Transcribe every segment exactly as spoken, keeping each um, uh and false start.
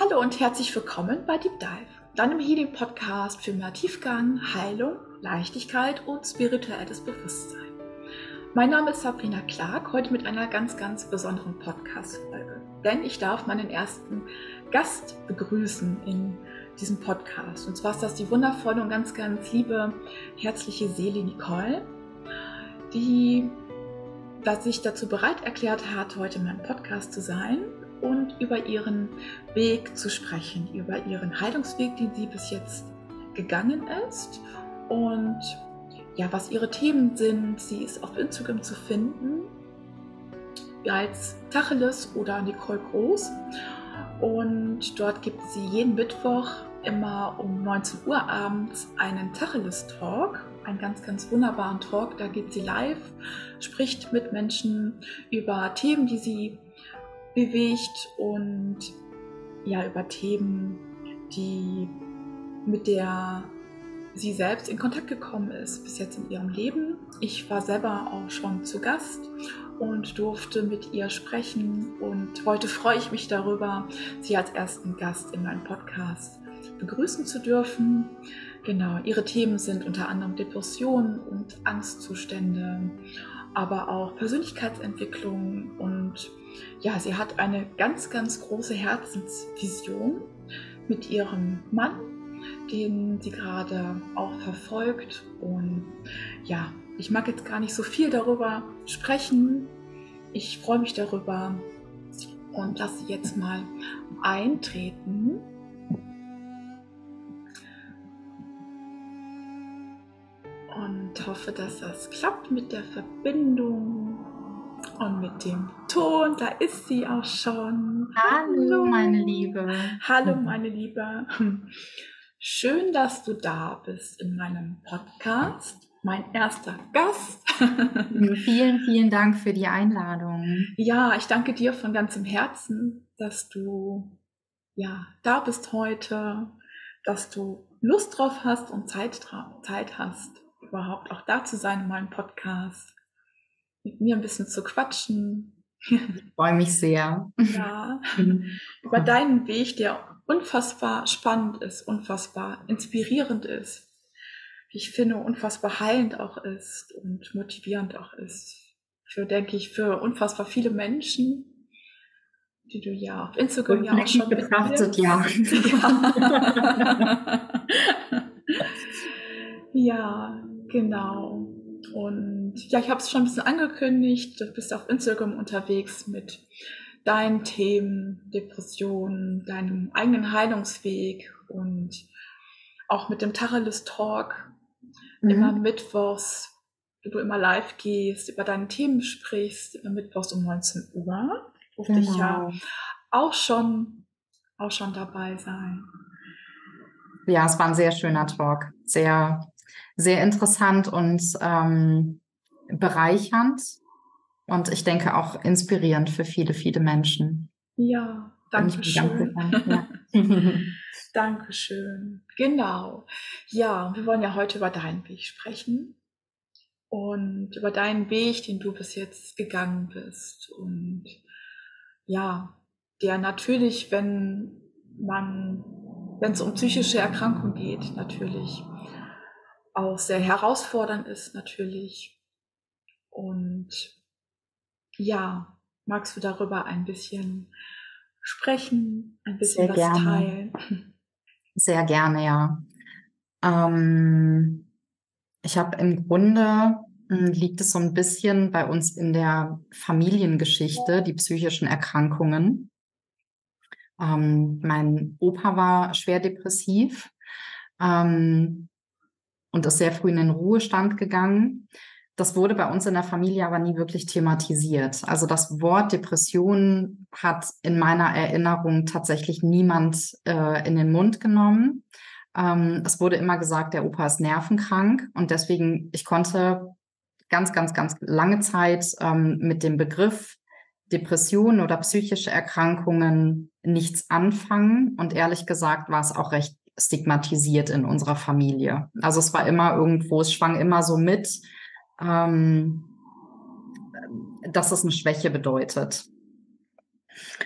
Hallo und herzlich willkommen bei Deep Dive, deinem Healing-Podcast für mehr Tiefgang, Heilung, Leichtigkeit und spirituelles Bewusstsein. Mein Name ist Sabrina Clark, heute mit einer ganz, ganz besonderen Podcast-Folge, denn ich darf meinen ersten Gast begrüßen in diesem Podcast. Und zwar ist das die wundervolle und ganz, ganz liebe, herzliche Seele Nicole, die dass sich dazu bereit erklärt hat, heute in meinem Podcast zu sein und über ihren Weg zu sprechen, über ihren Heilungsweg, den sie bis jetzt gegangen ist und ja, was ihre Themen sind. Sie ist auf Instagram zu finden als Tacheles oder Nicole Groß und dort gibt sie jeden Mittwoch immer um neunzehn Uhr abends einen Tacheles-Talk, einen ganz, ganz wunderbaren Talk. Da geht sie live, spricht mit Menschen über Themen, die sie bewegt und ja, über Themen, die mit der sie selbst in Kontakt gekommen ist, bis jetzt in ihrem Leben. Ich war selber auch schon zu Gast und durfte mit ihr sprechen und heute freue ich mich darüber, sie als ersten Gast in meinem Podcast begrüßen zu dürfen. Genau, ihre Themen sind unter anderem Depressionen und Angstzustände, aber auch Persönlichkeitsentwicklung und ja, sie hat eine ganz, ganz große Herzensvision mit ihrem Mann, den sie gerade auch verfolgt und ja, ich mag jetzt gar nicht so viel darüber sprechen. Ich freue mich darüber und lasse jetzt mal eintreten. Und hoffe, dass das klappt mit der Verbindung und mit dem Ton. Da ist sie auch schon. Hallo, meine Liebe. Hallo, meine Liebe. Schön, dass du da bist in meinem Podcast. Mein erster Gast. Vielen, vielen Dank für die Einladung. Ja, ich danke dir von ganzem Herzen, dass du ja, da bist heute, dass du Lust drauf hast und Zeit, Zeit hast, überhaupt auch da zu sein in meinem Podcast, mit mir ein bisschen zu quatschen. Ich freue mich sehr. Ja, über deinen Weg, der unfassbar spannend ist, unfassbar inspirierend ist. Ich finde, unfassbar heilend auch ist und motivierend auch ist. Für, denke ich, für unfassbar viele Menschen, die du ja auf Instagram und ja auch schon betrachtet, ja. Ja. Ja, genau. Und ja, ich habe es schon ein bisschen angekündigt, du bist auf Instagram unterwegs mit deinen Themen, Depressionen, deinem eigenen Heilungsweg und auch mit dem Tacheles-Talk, mhm. immer mittwochs, wo du immer live gehst, über deine Themen sprichst, immer mittwochs um neunzehn Uhr, durfte genau. ich ja auch schon, auch schon dabei sein. Ja, es war ein sehr schöner Talk, sehr sehr interessant und ähm, bereichernd und ich denke auch inspirierend für viele, viele Menschen. Ja, danke schön. Ja. Dankeschön. Genau. Ja, wir wollen ja heute über deinen Weg sprechen und über deinen Weg, den du bis jetzt gegangen bist und ja, der natürlich, wenn man, wenn es um psychische Erkrankungen geht, natürlich auch sehr herausfordernd ist natürlich. Und ja, magst du darüber ein bisschen sprechen, ein bisschen was teilen? Sehr gerne, ja. Ähm, ich habe im Grunde, liegt es so ein bisschen bei uns in der Familiengeschichte, die psychischen Erkrankungen. Ähm, mein Opa war schwer depressiv. Ähm, Und ist sehr früh in den Ruhestand gegangen. Das wurde bei uns in der Familie aber nie wirklich thematisiert. Also das Wort Depression hat in meiner Erinnerung tatsächlich niemand äh, in den Mund genommen. Ähm, es wurde immer gesagt, der Opa ist nervenkrank. Und deswegen, ich konnte ganz, ganz, ganz lange Zeit ähm, mit dem Begriff Depressionen oder psychische Erkrankungen nichts anfangen. Und ehrlich gesagt war es auch recht stigmatisiert in unserer Familie. Also es war immer irgendwo, es schwang immer so mit, ähm, dass es eine Schwäche bedeutet.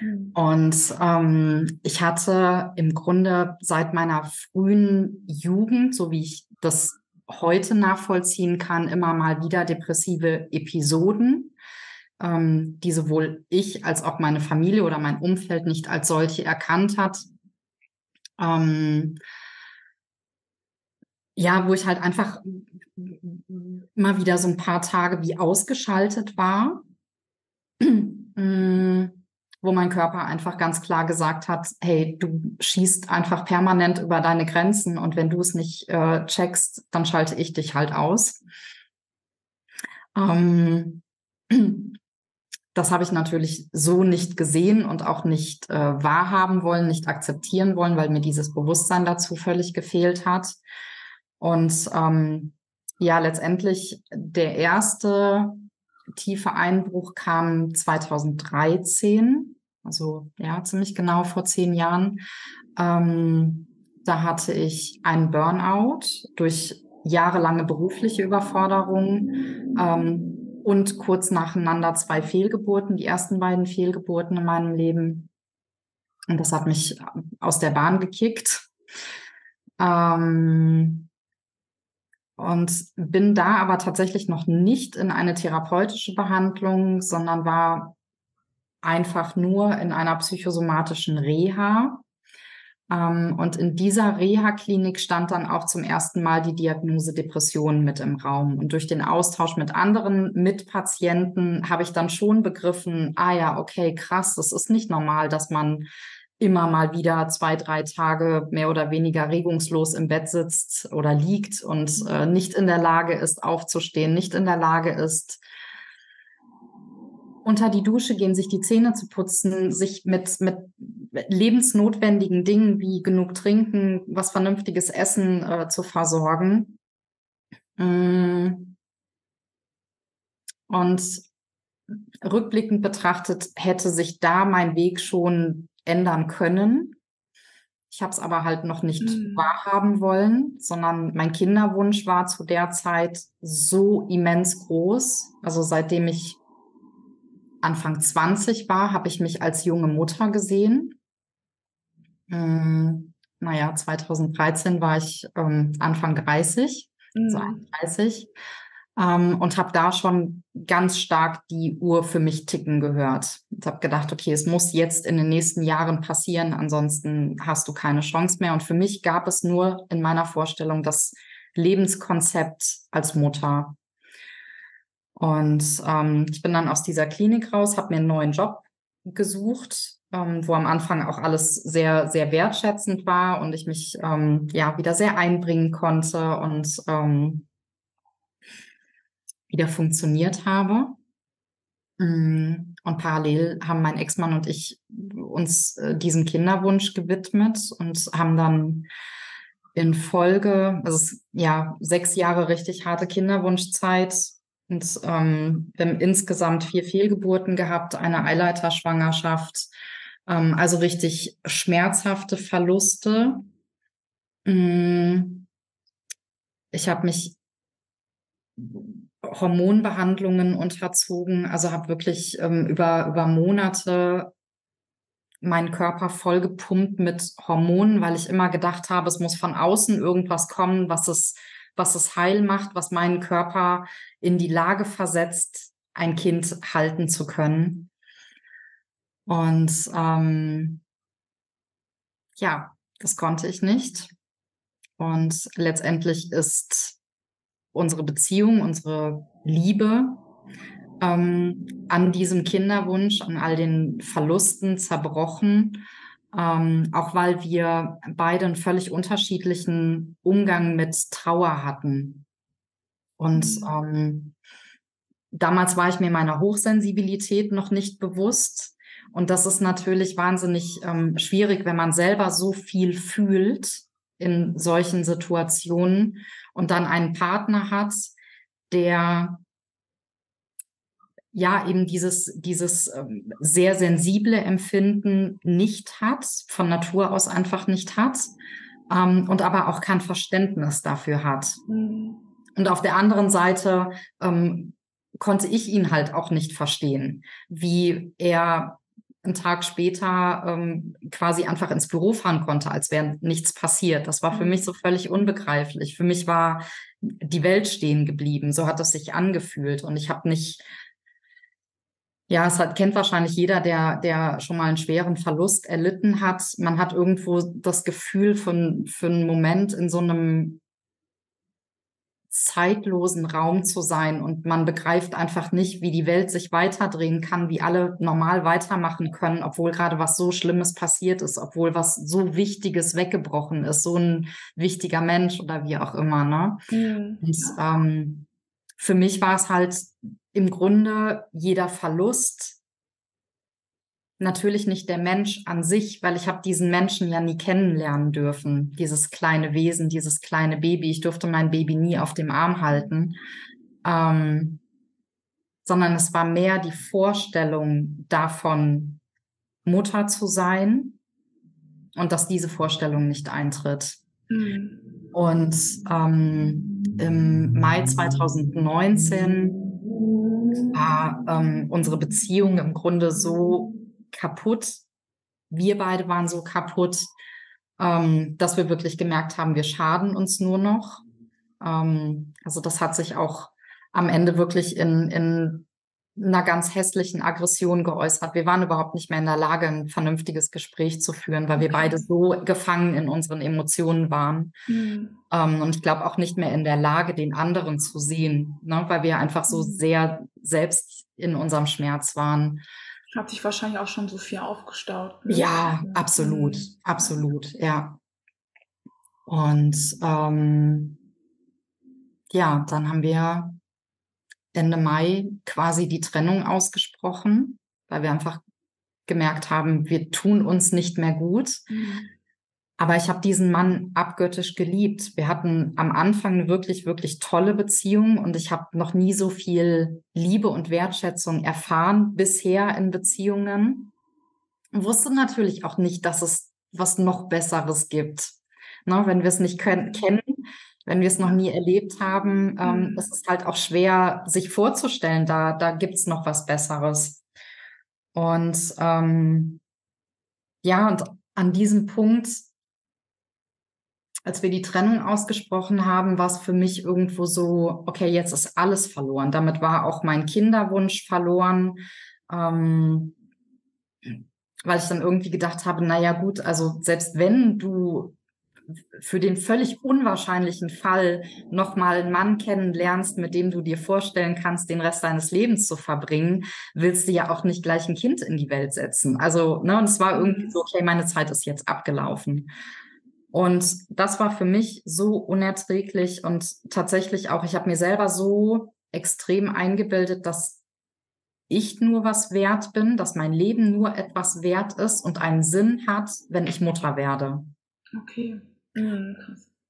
Mhm. Und ähm, ich hatte im Grunde seit meiner frühen Jugend, so wie ich das heute nachvollziehen kann, immer mal wieder depressive Episoden, ähm, die sowohl ich als auch meine Familie oder mein Umfeld nicht als solche erkannt hat. Ähm, ja, wo ich halt einfach immer wieder so ein paar Tage wie ausgeschaltet war, wo mein Körper einfach ganz klar gesagt hat, hey, du schießt einfach permanent über deine Grenzen und wenn du es nicht äh, checkst, dann schalte ich dich halt aus. Ähm, das habe ich natürlich so nicht gesehen und auch nicht äh, wahrhaben wollen, nicht akzeptieren wollen, weil mir dieses Bewusstsein dazu völlig gefehlt hat. Und ähm, ja, letztendlich der erste tiefe Einbruch kam zweitausenddreizehn, also ja, ziemlich genau vor zehn Jahren. Ähm, da hatte ich einen Burnout durch jahrelange berufliche Überforderung ähm, und kurz nacheinander zwei Fehlgeburten, die ersten beiden Fehlgeburten in meinem Leben. Und das hat mich aus der Bahn gekickt. Ähm, Und bin da aber tatsächlich noch nicht in eine therapeutische Behandlung, sondern war einfach nur in einer psychosomatischen Reha. Und in dieser Reha-Klinik stand dann auch zum ersten Mal die Diagnose Depression mit im Raum. Und durch den Austausch mit anderen Mitpatienten habe ich dann schon begriffen, ah ja, okay, krass, das ist nicht normal, dass man immer mal wieder zwei, drei Tage mehr oder weniger regungslos im Bett sitzt oder liegt und äh, nicht in der Lage ist, aufzustehen, nicht in der Lage ist, unter die Dusche gehen, sich die Zähne zu putzen, sich mit, mit lebensnotwendigen Dingen wie genug trinken, was vernünftiges Essen äh, zu versorgen. Und rückblickend betrachtet hätte sich da mein Weg schon ändern können. Ich habe es aber halt noch nicht mhm. wahrhaben wollen, sondern mein Kinderwunsch war zu der Zeit so immens groß. Also seitdem ich Anfang zwanzig war, habe ich mich als junge Mutter gesehen. Ähm, naja, zweitausenddreizehn war ich ähm, Anfang dreißig, mhm. also einunddreißig, ähm, und habe da schon ganz stark die Uhr für mich ticken gehört. Ich habe gedacht, okay, es muss jetzt in den nächsten Jahren passieren, ansonsten hast du keine Chance mehr. Und für mich gab es nur in meiner Vorstellung das Lebenskonzept als Mutter. Und ähm, ich bin dann aus dieser Klinik raus, habe mir einen neuen Job gesucht, ähm, wo am Anfang auch alles sehr, sehr wertschätzend war und ich mich ähm, ja wieder sehr einbringen konnte und ähm, wieder funktioniert habe. Und parallel haben mein Ex-Mann und ich uns diesem Kinderwunsch gewidmet und haben dann in Folge, also ja, sechs Jahre richtig harte Kinderwunschzeit und ähm, wir haben insgesamt vier Fehlgeburten gehabt, eine Eileiterschwangerschaft, ähm, also richtig schmerzhafte Verluste. Ich habe mich Hormonbehandlungen unterzogen, also habe wirklich ähm, über, über Monate meinen Körper vollgepumpt mit Hormonen, weil ich immer gedacht habe, es muss von außen irgendwas kommen, was es, was es heil macht, was meinen Körper in die Lage versetzt, ein Kind halten zu können. Und ähm, ja, das konnte ich nicht. Und letztendlich ist unsere Beziehung, unsere Liebe ähm, an diesem Kinderwunsch, an all den Verlusten zerbrochen, ähm, auch weil wir beide einen völlig unterschiedlichen Umgang mit Trauer hatten. Und ähm, damals war ich mir meiner Hochsensibilität noch nicht bewusst. Und das ist natürlich wahnsinnig ähm, schwierig, wenn man selber so viel fühlt in solchen Situationen und dann einen Partner hat, der ja eben dieses, dieses sehr sensible Empfinden nicht hat, von Natur aus einfach nicht hat, ähm, und aber auch kein Verständnis dafür hat. Mhm. Und auf der anderen Seite ähm, konnte ich ihn halt auch nicht verstehen, wie er einen Tag später ähm, quasi einfach ins Büro fahren konnte, als wäre nichts passiert. Das war für mich so völlig unbegreiflich. Für mich war die Welt stehen geblieben. So hat das sich angefühlt. Und ich habe nicht, ja, es hat, kennt wahrscheinlich jeder, der, der schon mal einen schweren Verlust erlitten hat. Man hat irgendwo das Gefühl von, für einen Moment in so einem zeitlosen Raum zu sein und man begreift einfach nicht, wie die Welt sich weiterdrehen kann, wie alle normal weitermachen können, obwohl gerade was so Schlimmes passiert ist, obwohl was so Wichtiges weggebrochen ist, so ein wichtiger Mensch oder wie auch immer, ne? Mhm. Und, ähm, für mich war es halt im Grunde jeder Verlust, natürlich nicht der Mensch an sich, weil ich habe diesen Menschen ja nie kennenlernen dürfen, dieses kleine Wesen, dieses kleine Baby. Ich durfte mein Baby nie auf dem Arm halten, ähm, sondern es war mehr die Vorstellung davon, Mutter zu sein und dass diese Vorstellung nicht eintritt. Mhm. Und ähm, im Mai zweitausendneunzehn war ähm, unsere Beziehung im Grunde so kaputt. Wir beide waren so kaputt, ähm, dass wir wirklich gemerkt haben, wir schaden uns nur noch. Ähm, also das hat sich auch am Ende wirklich in, in einer ganz hässlichen Aggression geäußert. Wir waren überhaupt nicht mehr in der Lage, ein vernünftiges Gespräch zu führen, weil wir beide so gefangen in unseren Emotionen waren. Mhm. Ähm, und ich glaube auch nicht mehr in der Lage, den anderen zu sehen, ne? Weil wir einfach so sehr selbst in unserem Schmerz waren. Hat sich wahrscheinlich auch schon so viel aufgestaut. Ne? Ja, absolut, absolut, ja. Und ähm, ja, dann haben wir Ende Mai quasi die Trennung ausgesprochen, weil wir einfach gemerkt haben, wir tun uns nicht mehr gut. Mhm. Aber ich habe diesen Mann abgöttisch geliebt. Wir hatten am Anfang eine wirklich, wirklich tolle Beziehung und ich habe noch nie so viel Liebe und Wertschätzung erfahren bisher in Beziehungen. Und wusste natürlich auch nicht, dass es was noch Besseres gibt. Ne, wenn wir es nicht können, kennen, wenn wir es noch nie erlebt haben, ähm, mhm. ist es halt auch schwer, sich vorzustellen, da, da gibt es noch was Besseres. Und ähm, ja, und an diesem Punkt, als wir die Trennung ausgesprochen haben, war es für mich irgendwo so, okay, jetzt ist alles verloren. Damit war auch mein Kinderwunsch verloren, ähm, weil ich dann irgendwie gedacht habe, naja gut, also selbst wenn du für den völlig unwahrscheinlichen Fall nochmal einen Mann kennenlernst, mit dem du dir vorstellen kannst, den Rest deines Lebens zu verbringen, willst du ja auch nicht gleich ein Kind in die Welt setzen. Also, ne, und es war irgendwie so, okay, meine Zeit ist jetzt abgelaufen. Und das war für mich so unerträglich und tatsächlich auch, ich habe mir selber so extrem eingebildet, dass ich nur was wert bin, dass mein Leben nur etwas wert ist und einen Sinn hat, wenn ich Mutter werde. Okay. Mhm.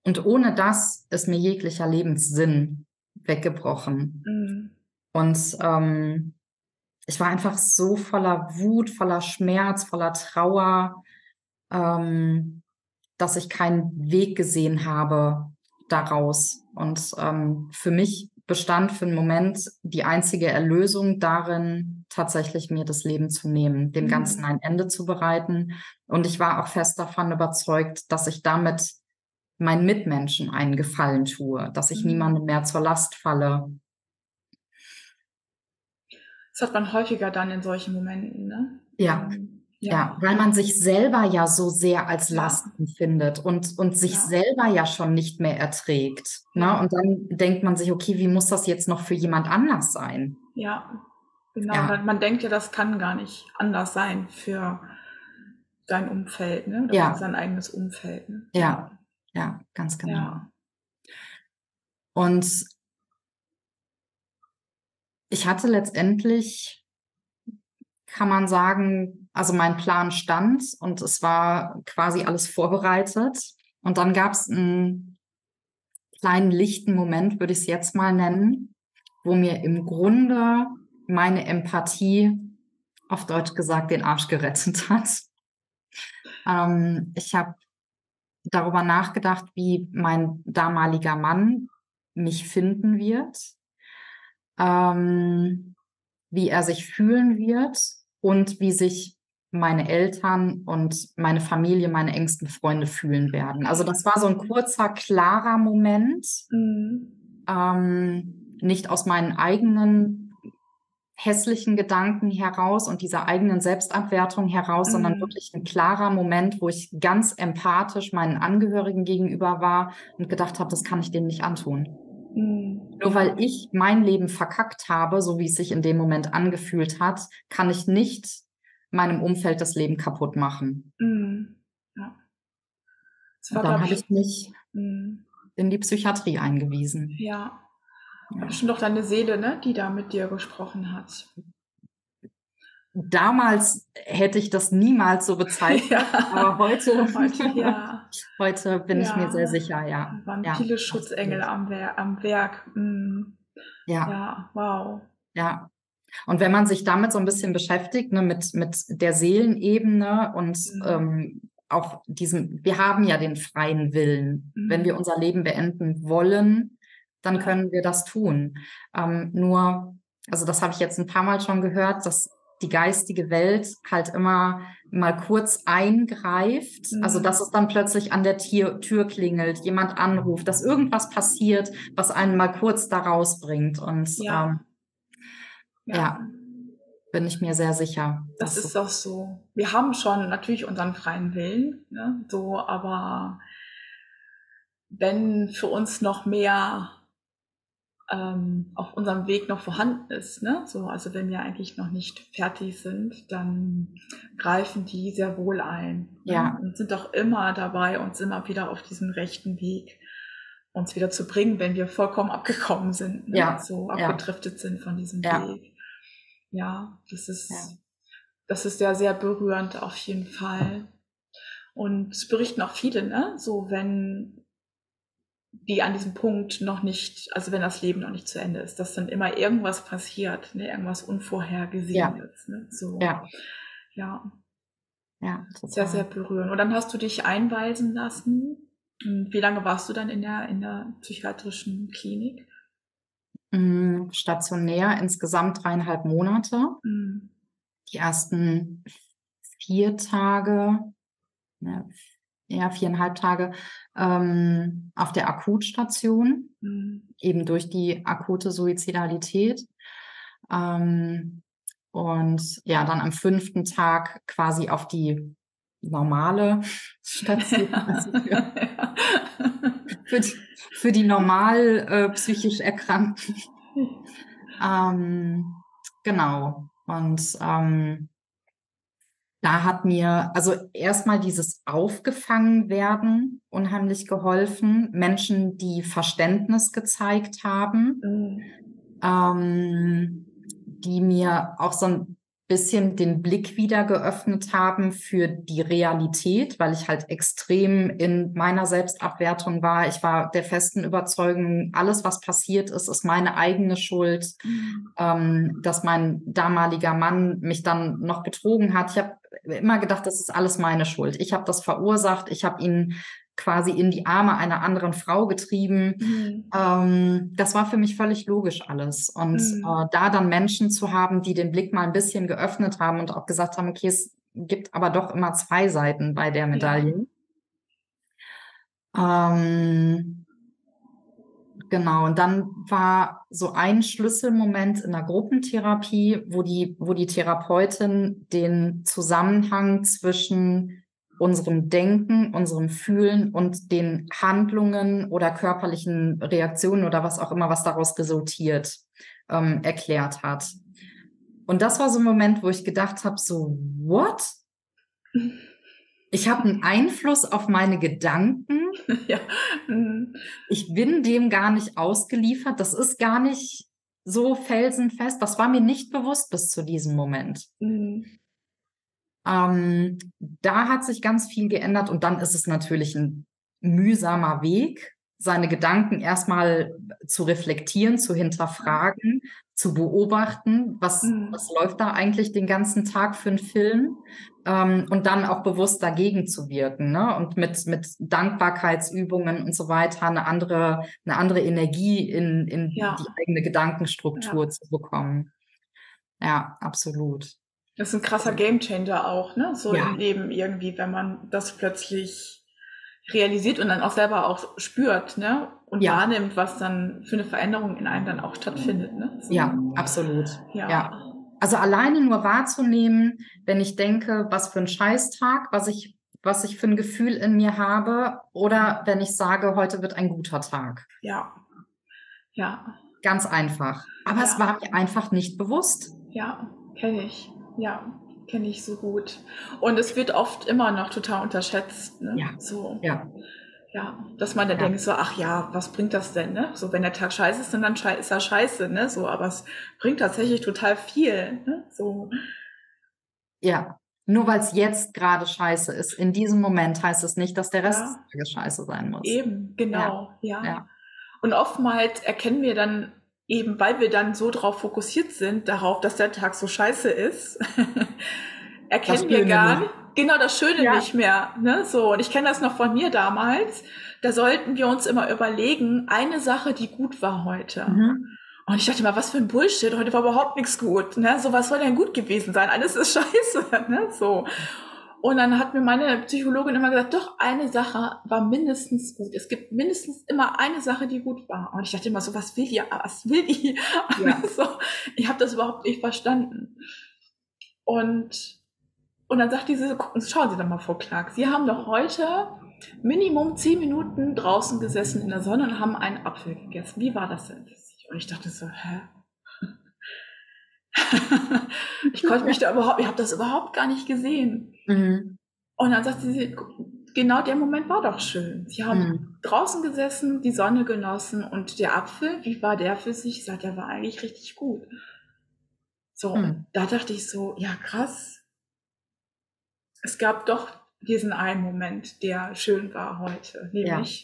Und ohne das ist mir jeglicher Lebenssinn weggebrochen. Mhm. Und ähm, ich war einfach so voller Wut, voller Schmerz, voller Trauer, ähm, dass ich keinen Weg gesehen habe daraus. Und ähm, für mich bestand für den Moment die einzige Erlösung darin, tatsächlich mir das Leben zu nehmen, dem Ganzen ein Ende zu bereiten. Und ich war auch fest davon überzeugt, dass ich damit meinen Mitmenschen einen Gefallen tue, dass ich niemandem mehr zur Last falle. Das hat man häufiger dann in solchen Momenten, ne? Ja. Ja, weil man sich selber ja so sehr als Last empfindet und, und sich ja. selber ja schon nicht mehr erträgt. Ne? Und dann denkt man sich, okay, wie muss das jetzt noch für jemand anders sein? Ja, genau. Ja. Man denkt ja, das kann gar nicht anders sein für sein Umfeld, ne? Oder ja. sein eigenes Umfeld. Ne? Ja, ja, ganz genau. Ja. Und ich hatte letztendlich, kann man sagen, also mein Plan stand und es war quasi alles vorbereitet. Und dann gab es einen kleinen lichten Moment, würde ich es jetzt mal nennen, wo mir im Grunde meine Empathie, auf Deutsch gesagt, den Arsch gerettet hat. Ähm, ich habe darüber nachgedacht, wie mein damaliger Mann mich finden wird, ähm, wie er sich fühlen wird und wie sich meine Eltern und meine Familie, meine engsten Freunde fühlen werden. Also das war so ein kurzer, klarer Moment. Mhm. Ähm, nicht aus meinen eigenen hässlichen Gedanken heraus und dieser eigenen Selbstabwertung heraus, mhm. sondern wirklich ein klarer Moment, wo ich ganz empathisch meinen Angehörigen gegenüber war und gedacht habe, das kann ich denen nicht antun. Mhm. Nur weil ich mein Leben verkackt habe, so wie es sich in dem Moment angefühlt hat, kann ich nicht meinem Umfeld das Leben kaputt machen. Mhm. Ja. Das war, dann habe ich mich mhm. in die Psychiatrie eingewiesen. Ja, ja. Schon doch deine Seele, ne, die da mit dir gesprochen hat. Damals hätte ich das niemals so bezeichnet, ja. aber heute, heute, ja. heute bin ja. ich mir sehr sicher, ja. Da waren ja. viele Schutzengel am, Wer- am Werk. Mhm. Ja. ja, wow. Ja. Und wenn man sich damit so ein bisschen beschäftigt, ne, mit, mit der Seelenebene und mhm. ähm, auch diesem, wir haben ja den freien Willen. Mhm. Wenn wir unser Leben beenden wollen, dann ja. können wir das tun. Ähm, nur, also das habe ich jetzt ein paar Mal schon gehört, dass die geistige Welt halt immer mal kurz eingreift. Mhm. Also dass es dann plötzlich an der Tür, Tür klingelt, jemand anruft, dass irgendwas passiert, was einen mal kurz da rausbringt. Und ja. ähm, Ja. ja, bin ich mir sehr sicher. Das ist auch so. Wir haben schon natürlich unseren freien Willen, ne? So, aber wenn für uns noch mehr ähm, auf unserem Weg noch vorhanden ist, ne? So, also wenn wir eigentlich noch nicht fertig sind, dann greifen die sehr wohl ein. Ja. Ne? Und sind auch immer dabei, uns immer wieder auf diesen rechten Weg uns wieder zu bringen, wenn wir vollkommen abgekommen sind, ne? ja, so abgedriftet ja. sind von diesem ja. Weg. Ja, das ist, ja. das ist ja sehr berührend auf jeden Fall. Und es berichten auch viele, ne? So, wenn die an diesem Punkt noch nicht, also wenn das Leben noch nicht zu Ende ist, dass dann immer irgendwas passiert, ne? Irgendwas Unvorhergesehenes. Ja. Ne? So. Ja. Ja. ja sehr, sehr berührend. Und dann hast du dich einweisen lassen. Wie lange warst du dann in der, in der psychiatrischen Klinik? Stationär insgesamt dreieinhalb Monate. Mhm. Die ersten vier Tage, ja, viereinhalb Tage ähm, auf der Akutstation, mhm. eben durch die akute Suizidalität. Ähm, und ja, dann am fünften Tag quasi auf die normale Station, also für, für, die, für die normal äh, psychisch Erkrankten. Ähm, genau. Und ähm, da hat mir also erstmal dieses Aufgefangenwerden unheimlich geholfen. Menschen, die Verständnis gezeigt haben, mhm. ähm, die mir auch so ein bisschen den Blick wieder geöffnet haben für die Realität, weil ich halt extrem in meiner Selbstabwertung war. Ich war der festen Überzeugung, alles, was passiert ist, ist meine eigene Schuld. Mhm. Ähm, dass mein damaliger Mann mich dann noch betrogen hat. Ich habe immer gedacht, das ist alles meine Schuld. Ich habe das verursacht. Ich habe ihn quasi in die Arme einer anderen Frau getrieben. Mhm. Ähm, das war für mich völlig logisch alles. Und mhm. äh, da dann Menschen zu haben, die den Blick mal ein bisschen geöffnet haben und auch gesagt haben, okay, es gibt aber doch immer zwei Seiten bei der Medaille. Ja. Ähm, genau, und dann war so ein Schlüsselmoment in der Gruppentherapie, wo die, wo die Therapeutin den Zusammenhang zwischen unserem Denken, unserem Fühlen und den Handlungen oder körperlichen Reaktionen oder was auch immer, was daraus resultiert, ähm, erklärt hat. Und das war so ein Moment, wo ich gedacht habe, so, what? Ich habe einen Einfluss auf meine Gedanken. Ja. Ich bin dem gar nicht ausgeliefert. Das ist gar nicht so felsenfest. Das war mir nicht bewusst bis zu diesem Moment. Mhm. Ähm, da hat sich ganz viel geändert und dann ist es natürlich ein mühsamer Weg, seine Gedanken erstmal zu reflektieren, zu hinterfragen, zu beobachten, was, mhm. was läuft da eigentlich den ganzen Tag für einen Film, ähm, und dann auch bewusst dagegen zu wirken, ne? Und mit, mit Dankbarkeitsübungen und so weiter eine andere, eine andere Energie in, in ja. die eigene Gedankenstruktur ja. zu bekommen. Ja, absolut. Das ist ein krasser Gamechanger auch, ne? So ja. Im Leben irgendwie, wenn man das plötzlich realisiert und dann auch selber auch spürt, ne? Und ja. wahrnimmt, was dann für eine Veränderung in einem dann auch stattfindet, ne? So. Ja, absolut. Ja. ja. Also alleine nur wahrzunehmen, wenn ich denke, was für ein Scheißtag, was ich, was ich für ein Gefühl in mir habe, oder wenn ich sage, heute wird ein guter Tag. Ja. Ja. Ganz einfach. Aber ja. es war mir einfach nicht bewusst. Ja, kenne ich. Ja, kenne ich so gut. Und es wird oft immer noch total unterschätzt. Ne? Ja. So. Ja. Ja, dass man dann ja. denkt so, ach ja, was bringt das denn, ne? So, wenn der Tag scheiße ist, dann sche- ist er scheiße, ne? So, aber es bringt tatsächlich total viel, ne? So. Ja, nur weil es jetzt gerade scheiße ist, in diesem Moment heißt es nicht, dass der Rest ja. des Tages scheiße sein muss. Eben, genau, ja. ja. ja. Und oftmals erkennen wir dann eben, weil wir dann so drauf fokussiert sind, darauf, dass der Tag so scheiße ist, erkennen wir gar nicht. Genau, das Schöne ja. nicht mehr. Ne? So, und ich kenne das noch von mir damals. Da sollten wir uns immer überlegen, eine Sache, die gut war heute. Mhm. Und ich dachte immer, was für ein Bullshit, heute war überhaupt nichts gut. Ne? So, was soll denn gut gewesen sein? Alles ist scheiße. Ne? So. Und dann hat mir meine Psychologin immer gesagt, doch, eine Sache war mindestens gut. Es gibt mindestens immer eine Sache, die gut war. Und ich dachte immer so, was will die? Was will die? Ja. So, ich habe das überhaupt nicht verstanden. Und Und dann sagt diese, schauen Sie doch mal, Frau Clark, Sie haben doch heute Minimum zehn Minuten draußen gesessen in der Sonne und haben einen Apfel gegessen. Wie war das denn für Sie? Und ich dachte so, hä? Ich konnte mich da überhaupt, ich habe das überhaupt gar nicht gesehen. Mhm. Und dann sagt sie, genau der Moment war doch schön. Sie haben mhm. draußen gesessen, die Sonne genossen und der Apfel, wie war der für sich? Ich sagte, der war eigentlich richtig gut. So, mhm. und da dachte ich so, ja krass. Es gab doch diesen einen Moment, der schön war heute, nämlich,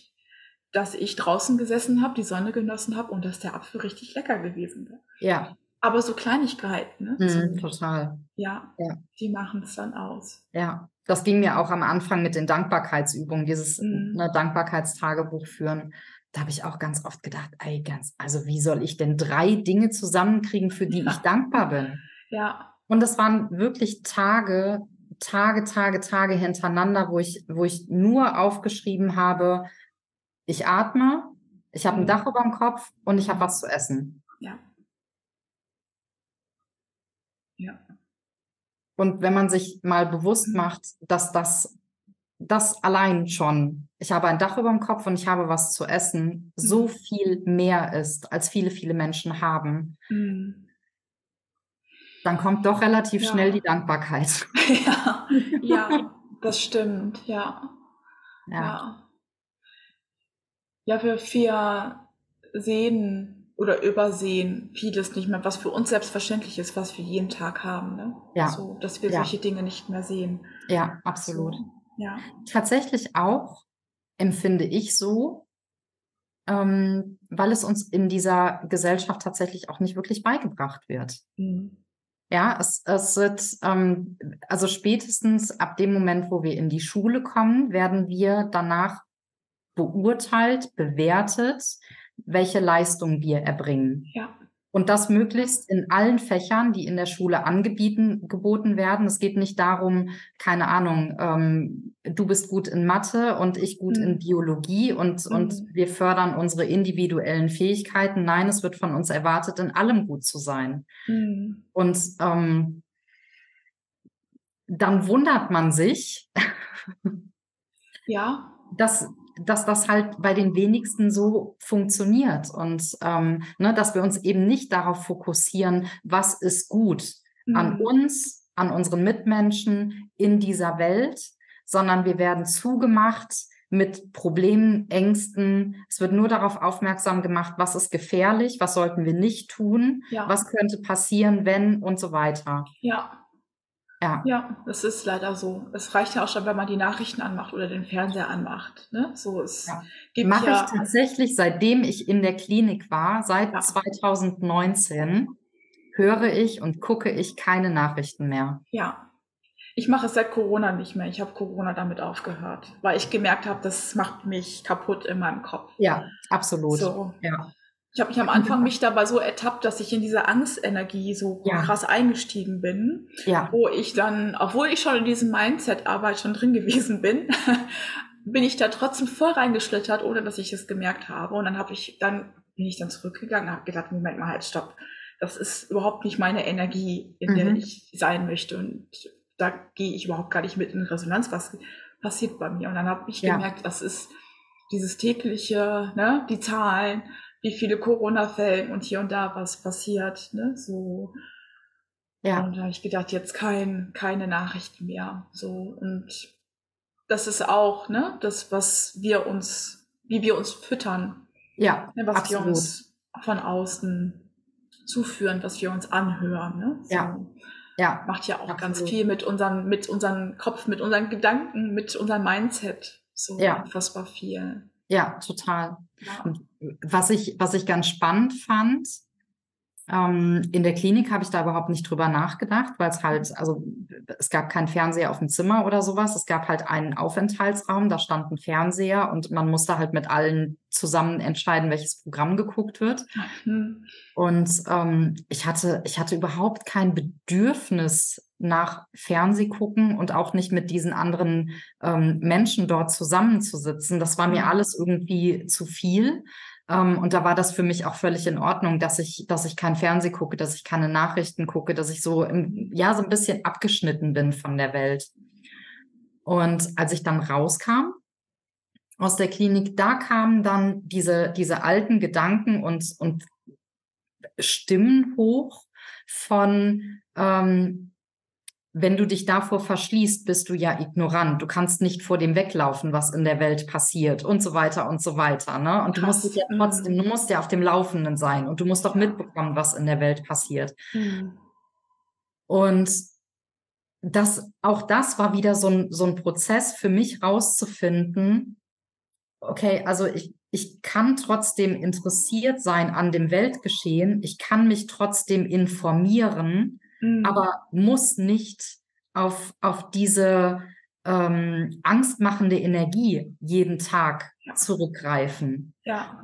ja. dass ich draußen gesessen habe, die Sonne genossen habe und dass der Apfel richtig lecker gewesen war. Ja. Aber so Kleinigkeiten, ne? Mhm, so, total. Ja, ja. die machen es dann aus. Ja, das ging mir auch am Anfang mit den Dankbarkeitsübungen, dieses mhm. ne, Dankbarkeitstagebuch führen. Da habe ich auch ganz oft gedacht, ey, ganz, also wie soll ich denn drei Dinge zusammenkriegen, für die ja. ich dankbar bin? Ja. Und das waren wirklich Tage, Tage, Tage, Tage hintereinander, wo ich, wo ich nur aufgeschrieben habe, ich atme, ich habe ein Dach über dem Kopf und ich habe was zu essen. Ja. Ja. Und wenn man sich mal bewusst macht, dass das, das allein schon, ich habe ein Dach über dem Kopf und ich habe was zu essen, so viel mehr ist, als viele, viele Menschen haben, mhm. dann kommt doch relativ ja. schnell die Dankbarkeit. Ja, ja, das stimmt, ja. Ja, ja, wir ja, sehen oder übersehen vieles nicht mehr, was für uns selbstverständlich ist, was wir jeden Tag haben. Ne? Ja. So, dass wir ja. solche Dinge nicht mehr sehen. Ja, absolut. So, ja. Tatsächlich auch empfinde ich so, ähm, weil es uns in dieser Gesellschaft tatsächlich auch nicht wirklich beigebracht wird. Mhm. Ja, es, es wird, ähm, also spätestens ab dem Moment, wo wir in die Schule kommen, werden wir danach beurteilt, bewertet, welche Leistung wir erbringen. Ja. Und das möglichst in allen Fächern, die in der Schule angeboten geboten werden. Es geht nicht darum, keine Ahnung, ähm, du bist gut in Mathe und ich gut mhm. in Biologie und, mhm. und wir fördern unsere individuellen Fähigkeiten. Nein, es wird von uns erwartet, in allem gut zu sein. Mhm. Und ähm, dann wundert man sich, ja. dass... dass das halt bei den wenigsten so funktioniert und ähm, ne, dass wir uns eben nicht darauf fokussieren, was ist gut mhm. an uns, an unseren Mitmenschen in dieser Welt, sondern wir werden zugemacht mit Problemen, Ängsten. Es wird nur darauf aufmerksam gemacht, was ist gefährlich, was sollten wir nicht tun, ja. was könnte passieren, wenn und so weiter. Ja. Ja. ja, das ist leider so. Es reicht ja auch schon, wenn man die Nachrichten anmacht oder den Fernseher anmacht. Ne? So, es ja. gibt Mache ja ich tatsächlich, seitdem ich in der Klinik war, seit ja. zwanzig neunzehn, höre ich und gucke ich keine Nachrichten mehr. Ja, ich mache es seit Corona nicht mehr. Ich habe Corona damit aufgehört, weil ich gemerkt habe, das macht mich kaputt in meinem Kopf. Ja, absolut. So. Ja. Ich habe mich am Anfang mich dabei so ertappt, dass ich in diese Angstenergie so ja. krass eingestiegen bin, ja. wo ich dann, obwohl ich schon in diesem Mindset-Arbeit schon drin gewesen bin, bin ich da trotzdem voll reingeschlittert, ohne dass ich es gemerkt habe. Und dann habe ich dann bin ich dann zurückgegangen und habe gedacht, Moment mal, halt, stopp. Das ist überhaupt nicht meine Energie, in der mhm. ich sein möchte. Und da gehe ich überhaupt gar nicht mit in Resonanz. Was passiert bei mir? Und dann habe ich ja. gemerkt, das ist dieses tägliche, ne, die Zahlen, wie viele Corona-Fälle und hier und da was passiert, ne, so. Ja. Und da habe ich gedacht, jetzt kein, keine Nachrichten mehr, so. Und das ist auch, ne, das, was wir uns, wie wir uns füttern. Ja, ne, was absolut. Wir uns von außen zuführen, was wir uns anhören, ne, so. Ja. Ja. Macht ja auch absolut. Ganz viel mit unseren, mit unserem Kopf, mit unseren Gedanken, mit unserem Mindset, so ja. unfassbar viel. Ja, total. Ja. Was ich, was ich ganz spannend fand, ähm, in der Klinik habe ich da überhaupt nicht drüber nachgedacht, weil es halt, also es gab keinen Fernseher auf dem Zimmer oder sowas. Es gab halt einen Aufenthaltsraum, da stand ein Fernseher und man musste halt mit allen zusammen entscheiden, welches Programm geguckt wird. Mhm. Und ähm, ich hatte, ich hatte überhaupt kein Bedürfnis nach Fernseh gucken und auch nicht mit diesen anderen ähm, Menschen dort zusammenzusitzen. Das war mir alles irgendwie zu viel. Ähm, und da war das für mich auch völlig in Ordnung, dass ich, dass ich kein Fernseh gucke, dass ich keine Nachrichten gucke, dass ich so im, ja, so ein bisschen abgeschnitten bin von der Welt. Und als ich dann rauskam aus der Klinik, da kamen dann diese, diese alten Gedanken und, und Stimmen hoch von, ähm, wenn du dich davor verschließt, bist du ja ignorant. Du kannst nicht vor dem weglaufen, was in der Welt passiert und so weiter und so weiter. Ne? Und du musst, dich ja trotzdem, du musst ja auf dem Laufenden sein und du musst doch mitbekommen, was in der Welt passiert. Mhm. Und das, auch das war wieder so ein, so ein Prozess für mich rauszufinden, okay, also ich, ich kann trotzdem interessiert sein an dem Weltgeschehen, ich kann mich trotzdem informieren, aber muss nicht auf, auf diese ähm, angstmachende Energie jeden Tag zurückgreifen. Ja.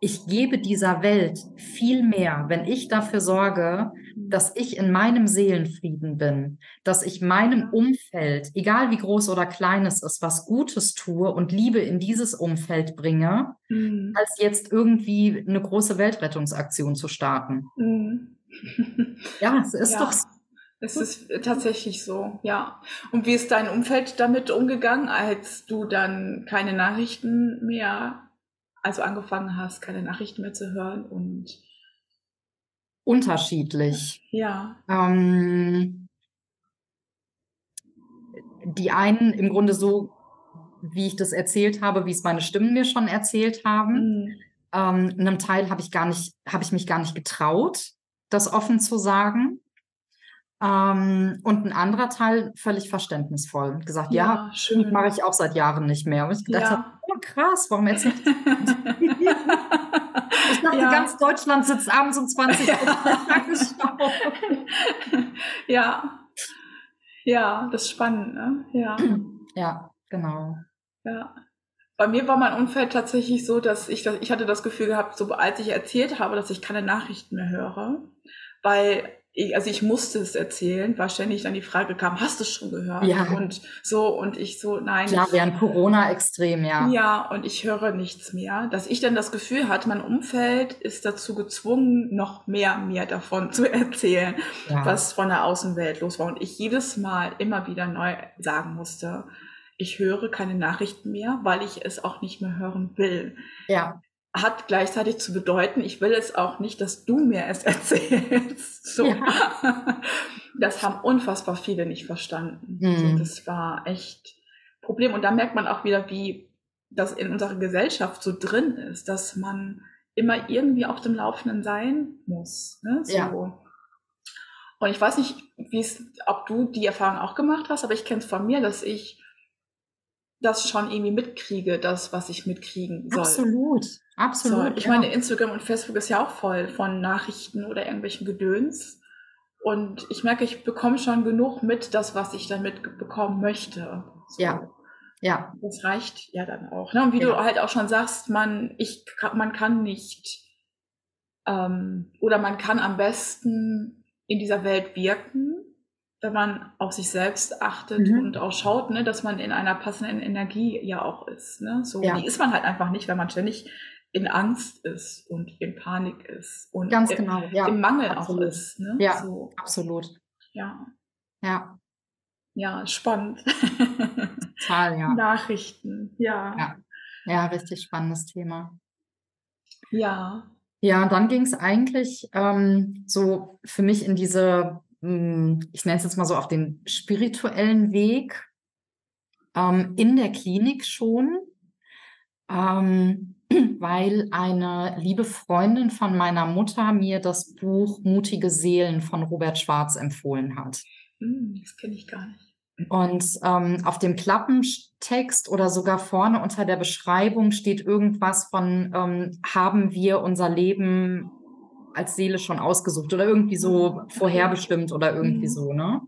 Ich gebe dieser Welt viel mehr, wenn ich dafür sorge, dass ich in meinem Seelenfrieden bin, dass ich meinem Umfeld, egal wie groß oder klein es ist, was Gutes tue und Liebe in dieses Umfeld bringe, mhm. als jetzt irgendwie eine große Weltrettungsaktion zu starten. Mhm. Ja, es ist ja, doch so. Es ist tatsächlich so, ja. Und wie ist dein Umfeld damit umgegangen, als du dann keine Nachrichten mehr, also angefangen hast, keine Nachrichten mehr zu hören? Und unterschiedlich. Ja. Ähm, die einen im Grunde so, wie ich das erzählt habe, wie es meine Stimmen mir schon erzählt haben. Mhm. Ähm, einem Teil habe ich gar nicht, habe ich mich gar nicht getraut, das offen zu sagen. Ähm, und ein anderer Teil völlig verständnisvoll gesagt, ja, ja schön, mache ich auch seit Jahren nicht mehr. Und ich gedacht ja. habe, oh, krass, warum jetzt nicht? Ich dachte, ja. ganz Deutschland sitzt abends um zwanzig Uhr. Ja. Ja, das ist spannend, ne? Ja. Ja, genau. Ja. Bei mir war mein Umfeld tatsächlich so, dass ich, ich hatte das Gefühl gehabt, so als ich erzählt habe, dass ich keine Nachrichten mehr höre, weil ich, also ich musste es erzählen, weil ständig dann die Frage kam, hast du es schon gehört? Ja. Und so, und ich so, nein. Ja, während Corona extrem, ja. Ja, und ich höre nichts mehr. Dass ich dann das Gefühl hatte, mein Umfeld ist dazu gezwungen, noch mehr, mehr davon zu erzählen, ja. was von der Außenwelt los war. Und ich jedes Mal immer wieder neu sagen musste, ich höre keine Nachrichten mehr, weil ich es auch nicht mehr hören will. Ja. Hat gleichzeitig zu bedeuten, ich will es auch nicht, dass du mir es erzählst. So. Ja. Das haben unfassbar viele nicht verstanden. Mhm. So, das war echt ein Problem. Und da merkt man auch wieder, wie das in unserer Gesellschaft so drin ist, dass man immer irgendwie auf dem Laufenden sein muss. Ne? So. Ja. Und ich weiß nicht, ob du die Erfahrung auch gemacht hast, aber ich kenne es von mir, dass ich das schon irgendwie mitkriege, das, was ich mitkriegen soll. Absolut, absolut. So, ich ja. meine, Instagram und Facebook ist ja auch voll von Nachrichten oder irgendwelchen Gedöns. Und ich merke, ich bekomme schon genug mit, das, was ich dann mitbekommen möchte. So. Ja, Ja. Das reicht ja dann auch. Ne? Und wie ja. du halt auch schon sagst, man, ich, man kann nicht ähm, oder man kann am besten in dieser Welt wirken, wenn man auf sich selbst achtet mhm. und auch schaut, ne, dass man in einer passenden Energie ja auch ist. Ne? So, ja. Die ist man halt einfach nicht, wenn man ständig in Angst ist und in Panik ist und Ganz in, genau, ja. im Mangel absolut. Auch ist. Ne? Ja, so. Absolut. Ja. Ja. Ja, spannend. Total, ja. Nachrichten, ja. ja. Ja, richtig spannendes Thema. Ja. Ja, und dann ging es eigentlich ähm, so für mich in diese, mh, ich nenne es jetzt mal so auf den spirituellen Weg, ähm, in der Klinik schon, ähm, weil eine liebe Freundin von meiner Mutter mir das Buch Mutige Seelen von Robert Schwarz empfohlen hat. Das kenne ich gar nicht. Und ähm, auf dem Klappentext oder sogar vorne unter der Beschreibung steht irgendwas von, ähm, haben wir unser Leben als Seele schon ausgesucht oder irgendwie so vorherbestimmt oder irgendwie so, ne?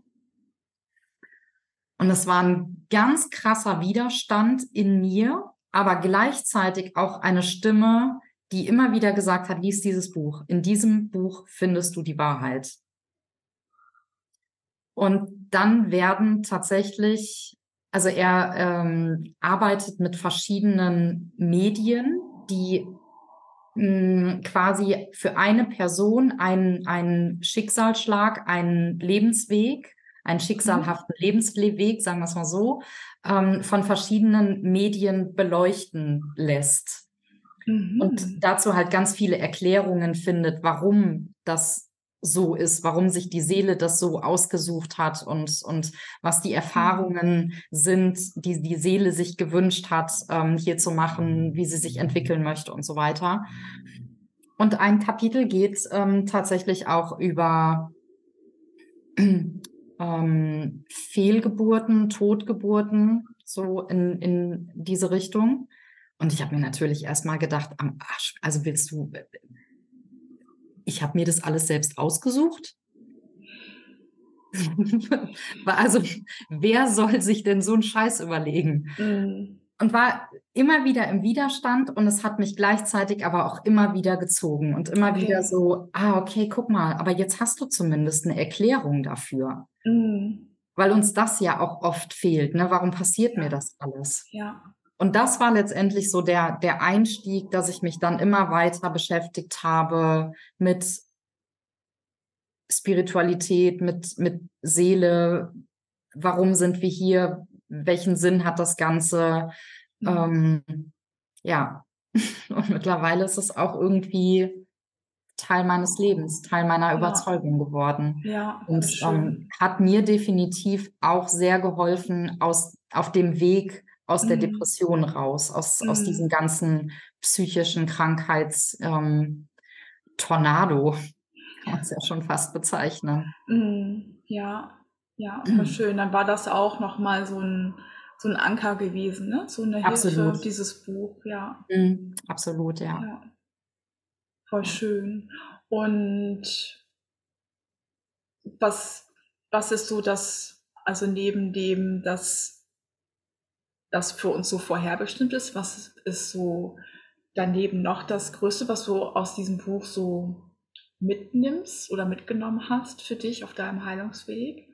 Und das war ein ganz krasser Widerstand in mir, aber gleichzeitig auch eine Stimme, die immer wieder gesagt hat, lies dieses Buch. In diesem Buch findest du die Wahrheit. Und dann werden tatsächlich, also er ähm, arbeitet mit verschiedenen Medien, die mh, quasi für eine Person einen, einen Schicksalsschlag, einen Lebensweg, einen schicksalhaften mhm. Lebensweg, sagen wir es mal so, ähm, von verschiedenen Medien beleuchten lässt. Mhm. Und dazu halt ganz viele Erklärungen findet, warum das so ist, warum sich die Seele das so ausgesucht hat und, und was die Erfahrungen sind, die die Seele sich gewünscht hat, ähm, hier zu machen, wie sie sich entwickeln möchte und so weiter. Und ein Kapitel geht ähm, tatsächlich auch über ähm, Fehlgeburten, Totgeburten, so in, in diese Richtung. Und ich habe mir natürlich erstmal gedacht, am Arsch, also willst du... Ich habe mir das alles selbst ausgesucht. Also, wer soll sich denn so einen Scheiß überlegen? Mhm. Und war immer wieder im Widerstand und es hat mich gleichzeitig aber auch immer wieder gezogen und immer okay. wieder so, ah, okay, guck mal, aber jetzt hast du zumindest eine Erklärung dafür. Mhm. Weil uns das ja auch oft fehlt, ne? Warum passiert ja. mir das alles? Ja. Und das war letztendlich so der, der Einstieg, dass ich mich dann immer weiter beschäftigt habe mit Spiritualität, mit, mit Seele. Warum sind wir hier? Welchen Sinn hat das Ganze? Mhm. Ähm, ja, und mittlerweile ist es auch irgendwie Teil meines Lebens, Teil meiner ja. Überzeugung geworden. Ja, und ähm, hat mir definitiv auch sehr geholfen, aus, auf dem Weg aus der Depression raus, aus, mm. aus diesem ganzen psychischen Krankheitstornado, ähm, kann man es ja schon fast bezeichnen. Mm. Ja, ja, mm. schön. Dann war das auch nochmal so ein, so ein Anker gewesen, ne? So eine Absolut. Hilfe, dieses Buch, ja. Mm. Absolut, ja. ja. Voll schön. Und was, was ist so das, also neben dem, das das für uns so vorherbestimmt ist, was ist so daneben noch das Größte, was du aus diesem Buch so mitnimmst oder mitgenommen hast für dich auf deinem Heilungsweg?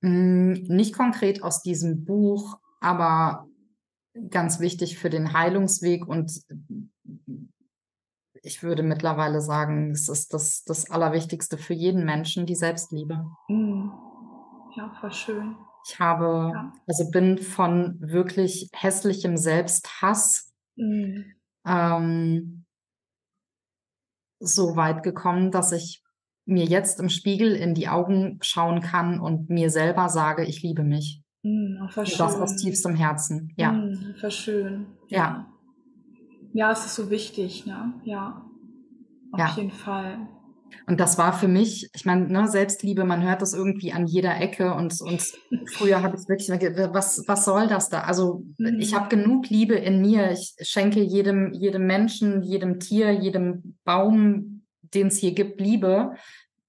Nicht konkret aus diesem Buch, aber ganz wichtig für den Heilungsweg und ich würde mittlerweile sagen, es ist das, das Allerwichtigste für jeden Menschen, die Selbstliebe. Ja, voll schön. Ich habe, ja. also bin von wirklich hässlichem Selbsthass mhm. ähm, so weit gekommen, dass ich mir jetzt im Spiegel in die Augen schauen kann und mir selber sage, ich liebe mich. Mhm, das aus tiefstem Herzen. Ja. Mhm, voll schön. Ja. Ja, es ist so wichtig, ne? Ja. Auf ja. jeden Fall. Und das war für mich, ich meine, ne, Selbstliebe, man hört das irgendwie an jeder Ecke und, und früher habe ich wirklich gedacht, was, was soll das da? Also mhm. ich habe genug Liebe in mir, ich schenke jedem, jedem Menschen, jedem Tier, jedem Baum, den es hier gibt, Liebe.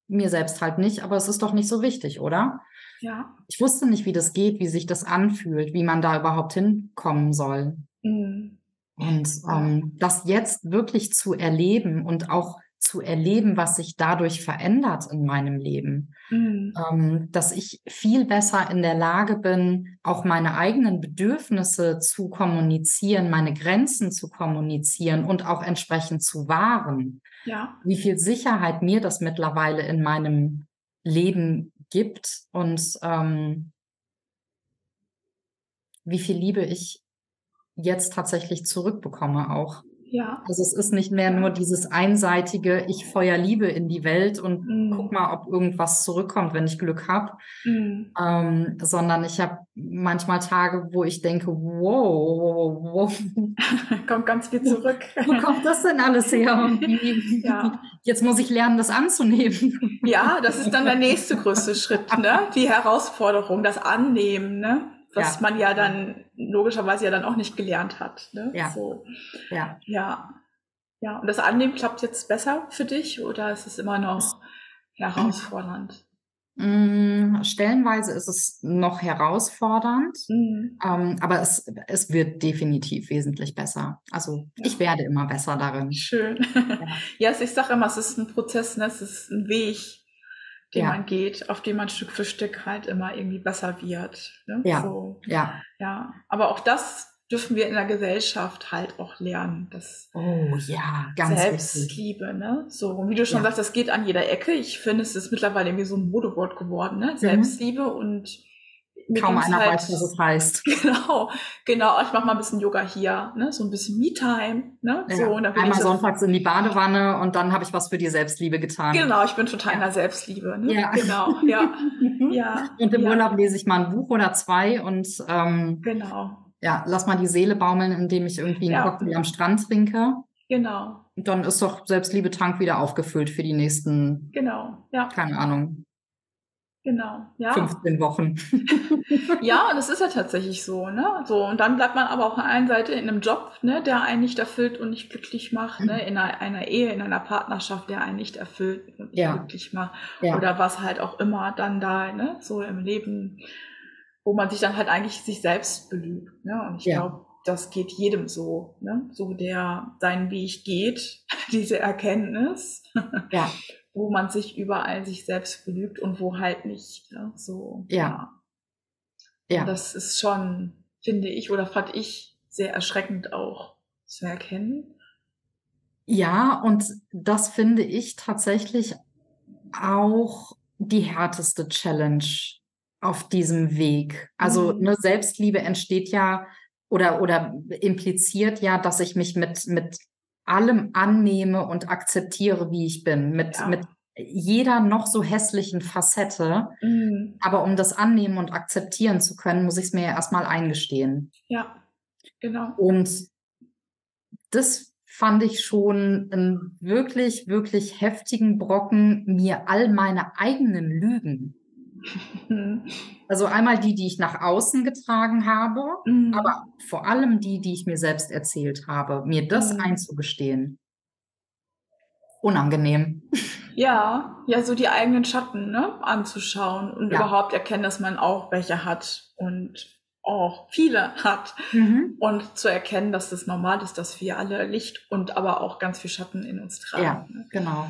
mir selbst halt nicht, aber es ist doch nicht so wichtig, oder? Ja. Ich wusste nicht, wie das geht, wie sich das anfühlt, wie man da überhaupt hinkommen soll. Mhm. Und ähm, das jetzt wirklich zu erleben und auch zu erleben, was sich dadurch verändert in meinem Leben, mhm. ähm, dass ich viel besser in der Lage bin, auch meine eigenen Bedürfnisse zu kommunizieren, meine Grenzen zu kommunizieren und auch entsprechend zu wahren. Ja. Wie viel Sicherheit mir das mittlerweile in meinem Leben gibt und ähm, wie viel Liebe ich jetzt tatsächlich zurückbekomme auch. Ja. Also es ist nicht mehr nur dieses einseitige, ich feuer Liebe in die Welt und mm. guck mal, ob irgendwas zurückkommt, wenn ich Glück habe, mm. ähm, sondern ich habe manchmal Tage, wo ich denke, wow, wow, wow. Kommt ganz viel zurück. Wo kommt das denn alles her? Ja. Jetzt muss ich lernen, das anzunehmen. Ja, das ist dann der nächste größte Schritt, ne? Die Herausforderung, das Annehmen, ne? Was ja. man ja dann logischerweise ja dann auch nicht gelernt hat. Ne? Ja. So. Ja. ja. Ja. Und das Annehmen klappt jetzt besser für dich oder ist es immer noch herausfordernd? Mhm. Stellenweise ist es noch herausfordernd, mhm. ähm, aber es, es wird definitiv wesentlich besser. Also ja. ich werde immer besser darin. Schön. Ja, ja also ich sage immer, es ist ein Prozess, ne? Es ist ein Weg, den ja. man geht, auf dem man Stück für Stück halt immer irgendwie besser wird. Ne? Ja. So. ja, ja. Aber auch das dürfen wir in der Gesellschaft halt auch lernen. Das oh ja, ganz Selbstliebe, richtig. Ne? So, und wie du schon ja. sagst, das geht an jeder Ecke. Ich finde, es ist mittlerweile irgendwie so ein Modewort geworden, ne? Selbstliebe mhm. und kaum einer halt, weiß, was es heißt. Genau, genau. Ich mache mal ein bisschen Yoga hier, ne? So ein bisschen Me-Time. Ne? Ja. So, und dann bin Einmal ich so sonntags in die Badewanne und dann habe ich was für die Selbstliebe getan. Genau, ich bin total ja. in der Selbstliebe. Ne? Ja. Genau, ja. ja. Und im ja. Urlaub lese ich mal ein Buch oder zwei und ähm, genau. ja, lass mal die Seele baumeln, indem ich irgendwie einen ja. Cocktail am Strand trinke. Genau. Und dann ist doch Selbstliebe-Tank wieder aufgefüllt für die nächsten, genau. ja. keine Ahnung. Genau, ja. fünfzehn Wochen. Ja, und es ist ja tatsächlich so, ne? So, und dann bleibt man aber auf der einen Seite in einem Job, ne, der einen nicht erfüllt und nicht glücklich macht, mhm. ne, in einer, einer Ehe, in einer Partnerschaft, der einen nicht erfüllt und nicht ja. glücklich macht. Ja. Oder was halt auch immer dann da, ne, so im Leben, wo man sich dann halt eigentlich sich selbst belügt, ne? Und ich ja. glaube, das geht jedem so, ne? So der seinen Weg geht, diese Erkenntnis. Ja. Wo man sich überall sich selbst belügt und wo halt nicht. Ne? So, ja. ja. ja. Das ist schon, finde ich, oder fand ich sehr erschreckend auch zu erkennen. Ja, und das finde ich tatsächlich auch die härteste Challenge auf diesem Weg. Also mhm. ne, Selbstliebe entsteht ja oder, oder impliziert ja, dass ich mich mit, mit allem annehme und akzeptiere, wie ich bin, mit, ja. mit jeder noch so hässlichen Facette. Mhm. Aber um das annehmen und akzeptieren zu können, muss ich es mir ja erstmal eingestehen. Ja, genau. Und das fand ich schon einen wirklich, wirklich heftigen Brocken, mir all meine eigenen Lügen. Also einmal die, die ich nach außen getragen habe, mhm. aber vor allem die, die ich mir selbst erzählt habe, mir das mhm. einzugestehen. Unangenehm. Ja, ja, so die eigenen Schatten, ne, anzuschauen und ja. überhaupt erkennen, dass man auch welche hat und auch viele hat. Mhm. Und zu erkennen, dass das normal ist, dass wir alle Licht und aber auch ganz viel Schatten in uns tragen. Ja, genau.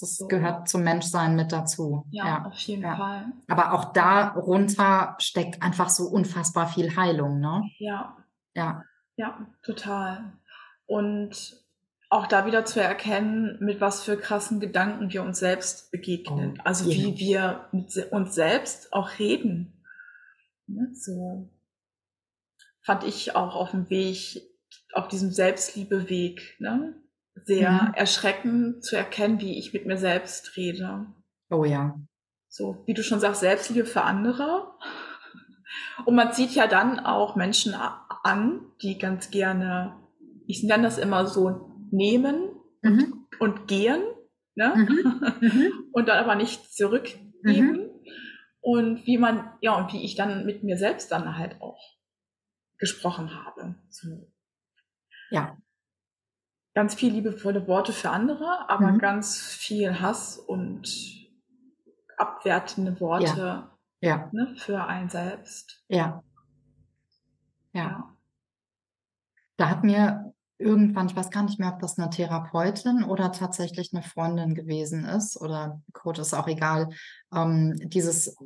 Das so. Gehört zum Menschsein mit dazu. Ja, ja. auf jeden ja. Fall. Aber auch darunter steckt einfach so unfassbar viel Heilung, ne? Ja. Ja. Ja, total. Und auch da wieder zu erkennen, mit was für krassen Gedanken wir uns selbst begegnen. Oh, also ja. wie wir mit uns selbst auch reden. Ne? So fand ich auch auf dem Weg, auf diesem Selbstliebe-Weg, ne? Sehr mhm. erschreckend zu erkennen, wie ich mit mir selbst rede. Oh ja. So, wie du schon sagst, Selbstliebe für andere. Und man zieht ja dann auch Menschen an, die ganz gerne, ich nenne das immer so, nehmen mhm. und, und gehen. Ne? Mhm. Und dann aber nicht zurückgeben. Mhm. Und wie man, ja, und wie ich dann mit mir selbst dann halt auch gesprochen habe. So. Ja. Ganz viel liebevolle Worte für andere, aber mhm. ganz viel Hass und abwertende Worte, ja. Ja. Ne, für einen selbst. Ja. Ja. Ja. Da hat mir irgendwann, ich weiß gar nicht mehr, ob das eine Therapeutin oder tatsächlich eine Freundin gewesen ist oder Coach, ist auch egal, ähm, dieses,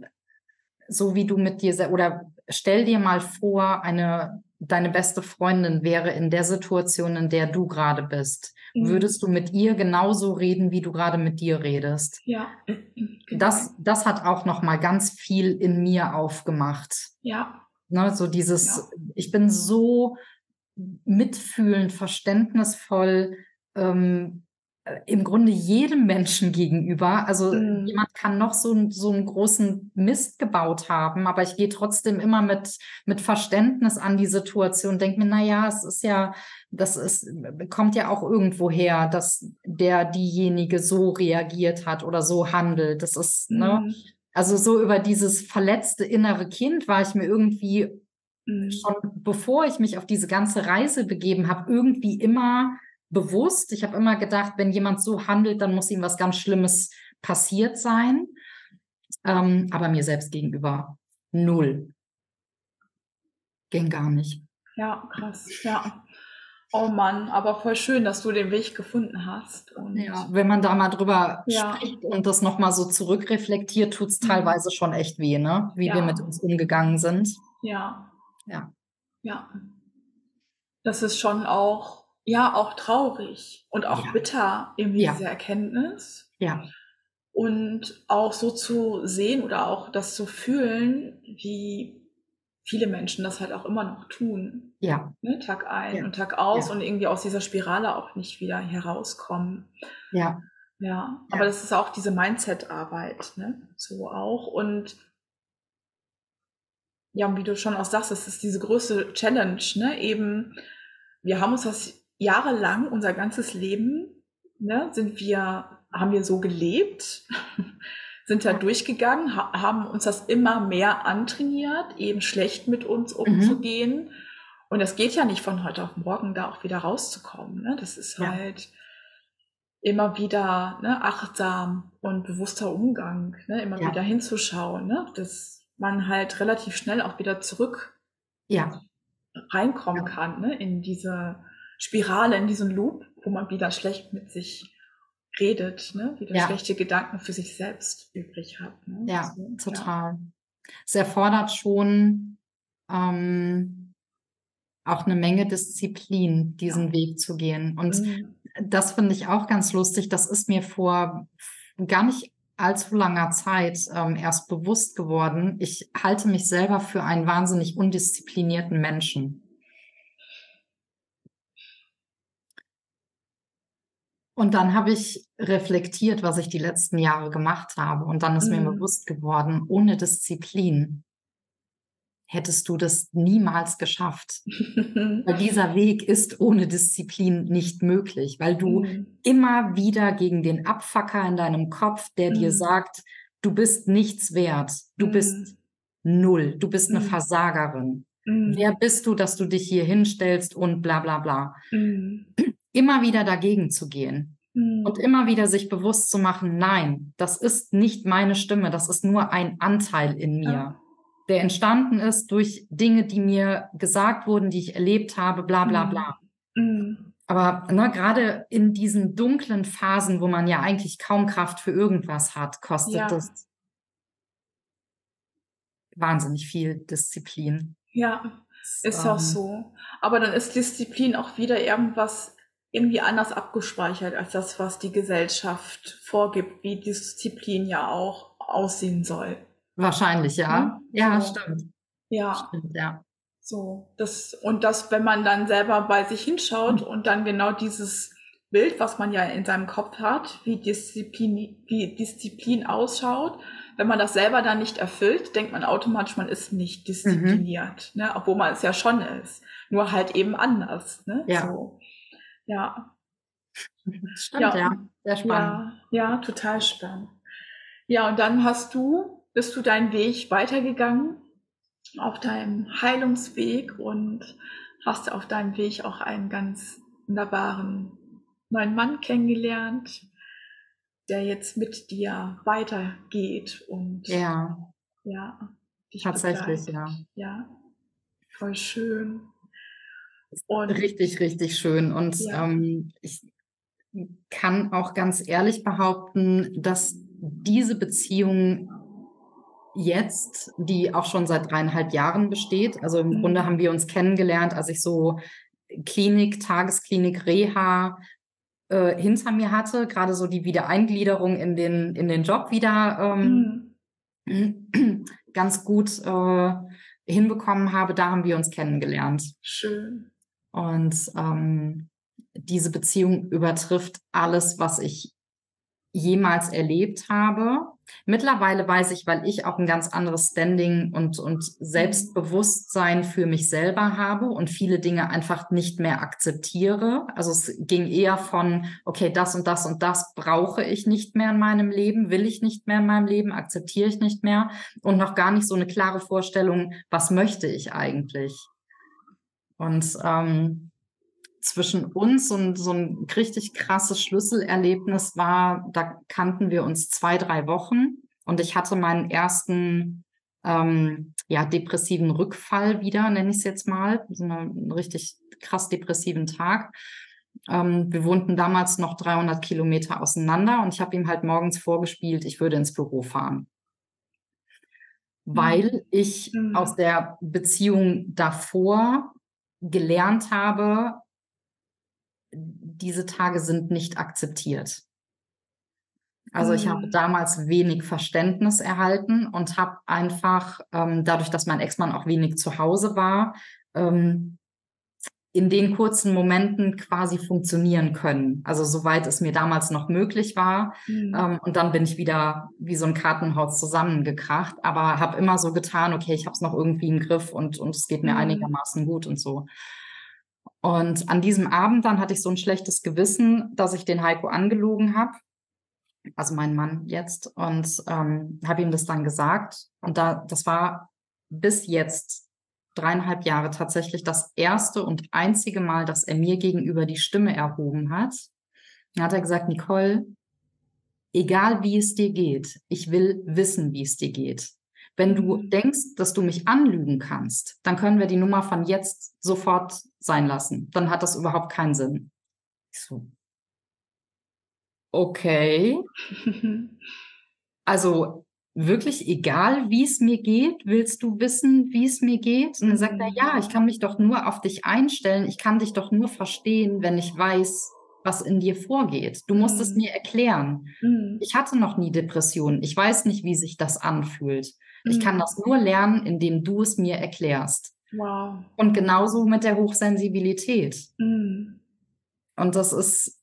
so wie du mit dir, oder stell dir mal vor, eine deine beste Freundin wäre in der Situation, in der du gerade bist. Mhm. Würdest du mit ihr genauso reden, wie du gerade mit dir redest? Ja. Das, das hat auch nochmal ganz viel in mir aufgemacht. Ja. Ne, so dieses, ja. Ich bin so mitfühlend, verständnisvoll, ähm, im Grunde jedem Menschen gegenüber. Also mhm. jemand kann noch so, so einen großen Mist gebaut haben, aber ich gehe trotzdem immer mit, mit Verständnis an die Situation, denke mir, naja, es ist ja, das ist, kommt ja auch irgendwo her, dass der, diejenige so reagiert hat oder so handelt. Das ist, mhm. ne, also so über dieses verletzte innere Kind war ich mir irgendwie mhm. schon, bevor ich mich auf diese ganze Reise begeben habe, irgendwie immer bewusst. Ich habe immer gedacht, wenn jemand so handelt, dann muss ihm was ganz Schlimmes passiert sein. Ähm, aber mir selbst gegenüber null. Ging gar nicht. Ja, krass. Ja. Oh Mann, aber voll schön, dass du den Weg gefunden hast. Und ja, wenn man da mal drüber ja. spricht und das nochmal so zurückreflektiert, tut es teilweise schon echt weh, ne? Wie ja. wir mit uns umgegangen sind. Ja. Ja. Ja. Das ist schon auch ja, auch traurig und auch ja. bitter, irgendwie ja. diese Erkenntnis. Ja. Und auch so zu sehen oder auch das zu fühlen, wie viele Menschen das halt auch immer noch tun. Ja. Ne, Tag ein ja. und Tag aus ja. und irgendwie aus dieser Spirale auch nicht wieder herauskommen. Ja. Ja, aber ja. das ist auch diese Mindset-Arbeit, ne? So auch. Und ja, wie du schon auch sagst, das ist diese größte Challenge, ne? Eben, wir haben uns das jahrelang, unser ganzes Leben, ne, sind wir, haben wir so gelebt, sind da durchgegangen, ha- haben uns das immer mehr antrainiert, eben schlecht mit uns umzugehen. Mhm. Und das geht ja nicht von heute auf morgen, da auch wieder rauszukommen. Ne? Das ist ja. halt immer wieder, ne, achtsam und bewusster Umgang, ne? Immer ja. wieder hinzuschauen, ne? Dass man halt relativ schnell auch wieder zurück ja. reinkommen ja. kann, ne? In diese Spirale, in diesem Loop, wo man wieder schlecht mit sich redet, ne? Wieder ja. schlechte Gedanken für sich selbst übrig hat. Ne? Ja, so, total. Ja. Es erfordert schon ähm, auch eine Menge Disziplin, diesen ja. Weg zu gehen. Und mhm. das finde ich auch ganz lustig. Das ist mir vor gar nicht allzu langer Zeit ähm, erst bewusst geworden. Ich halte mich selber für einen wahnsinnig undisziplinierten Menschen. Und dann habe ich reflektiert, was ich die letzten Jahre gemacht habe. Und dann ist mhm. mir bewusst geworden, ohne Disziplin hättest du das niemals geschafft. Weil dieser Weg ist ohne Disziplin nicht möglich, weil du mhm. immer wieder gegen den Abfucker in deinem Kopf, der mhm. dir sagt, du bist nichts wert, du mhm. bist null, du bist eine mhm. Versagerin. Mhm. Wer bist du, dass du dich hier hinstellst und bla bla bla. Mhm. Immer wieder dagegen zu gehen mhm. und immer wieder sich bewusst zu machen, nein, das ist nicht meine Stimme, das ist nur ein Anteil in mir, ja. der entstanden ist durch Dinge, die mir gesagt wurden, die ich erlebt habe, bla bla bla. Mhm. Aber ne, gerade in diesen dunklen Phasen, wo man ja eigentlich kaum Kraft für irgendwas hat, kostet ja. das wahnsinnig viel Disziplin. Ja, ist ähm, auch so. Aber dann ist Disziplin auch wieder irgendwas, irgendwie anders abgespeichert als das, was die Gesellschaft vorgibt, wie Disziplin ja auch aussehen soll. Wahrscheinlich, ja. Hm? Ja, so. Stimmt. Ja. Stimmt, ja. So, das, und das, wenn man dann selber bei sich hinschaut mhm. und dann genau dieses Bild, was man ja in seinem Kopf hat, wie Disziplin, wie Disziplin ausschaut, wenn man das selber dann nicht erfüllt, denkt man automatisch, man ist nicht diszipliniert, mhm. ne? Obwohl man es ja schon ist, nur halt eben anders. Ne? Ja. So. Ja. Stimmt, ja. ja. Sehr spannend. Ja, ja, total spannend. Ja, und dann hast du, bist du deinen Weg weitergegangen, auf deinem Heilungsweg, und hast auf deinem Weg auch einen ganz wunderbaren neuen Mann kennengelernt, der jetzt mit dir weitergeht und ja, ja dich tatsächlich begleitet. ja, ja, voll schön. Und richtig, richtig schön. Und ja. ähm, ich kann auch ganz ehrlich behaupten, dass diese Beziehung jetzt, die auch schon seit dreieinhalb Jahren besteht, also im mhm. Grunde haben wir uns kennengelernt, als ich so Klinik, Tagesklinik, Reha äh, hinter mir hatte, gerade so die Wiedereingliederung in den, in den Job wieder ähm, mhm. ganz gut äh, hinbekommen habe, da haben wir uns kennengelernt. Schön. Und ähm, diese Beziehung übertrifft alles, was ich jemals erlebt habe. Mittlerweile weiß ich, weil ich auch ein ganz anderes Standing und, und Selbstbewusstsein für mich selber habe und viele Dinge einfach nicht mehr akzeptiere. Also es ging eher von, okay, das und das und das brauche ich nicht mehr in meinem Leben, will ich nicht mehr in meinem Leben, akzeptiere ich nicht mehr und noch gar nicht so eine klare Vorstellung, was möchte ich eigentlich? Und ähm, zwischen uns und so ein richtig krasses Schlüsselerlebnis war, da kannten wir uns zwei, drei Wochen und ich hatte meinen ersten ähm, ja, depressiven Rückfall wieder, nenne ich es jetzt mal, so einen richtig krass depressiven Tag. Ähm, wir wohnten damals noch dreihundert Kilometer auseinander und ich habe ihm halt morgens vorgespielt, ich würde ins Büro fahren, weil ich mhm. aus der Beziehung davor gelernt habe, diese Tage sind nicht akzeptiert. Also ich habe damals wenig Verständnis erhalten und habe einfach, ähm, dadurch, dass mein Ex-Mann auch wenig zu Hause war, ähm, in den kurzen Momenten quasi funktionieren können. Also soweit es mir damals noch möglich war. Mhm. Ähm, und dann bin ich wieder wie so ein Kartenhaus zusammengekracht, aber habe immer so getan, okay, ich habe es noch irgendwie im Griff und, und es geht mir mhm. einigermaßen gut und so. Und an diesem Abend dann hatte ich so ein schlechtes Gewissen, dass ich den Heiko angelogen habe, also meinen Mann jetzt, und ähm, habe ihm das dann gesagt. Und da, das war bis jetzt dreieinhalb Jahre tatsächlich das erste und einzige Mal, dass er mir gegenüber die Stimme erhoben hat. Dann hat er gesagt, Nicole, egal wie es dir geht, ich will wissen, wie es dir geht. Wenn du denkst, dass du mich anlügen kannst, dann können wir die Nummer von jetzt sofort sein lassen. Dann hat das überhaupt keinen Sinn. Ich so, okay. Also wirklich egal, wie es mir geht, willst du wissen, wie es mir geht? Und dann sagt er, ja, ich kann mich doch nur auf dich einstellen. Ich kann dich doch nur verstehen, wenn ich weiß, was in dir vorgeht. Du musst es mir erklären. Ich hatte noch nie Depressionen. Ich weiß nicht, wie sich das anfühlt. Ich kann das nur lernen, indem du es mir erklärst. Wow. Und genauso mit der Hochsensibilität. Mm. Und das ist,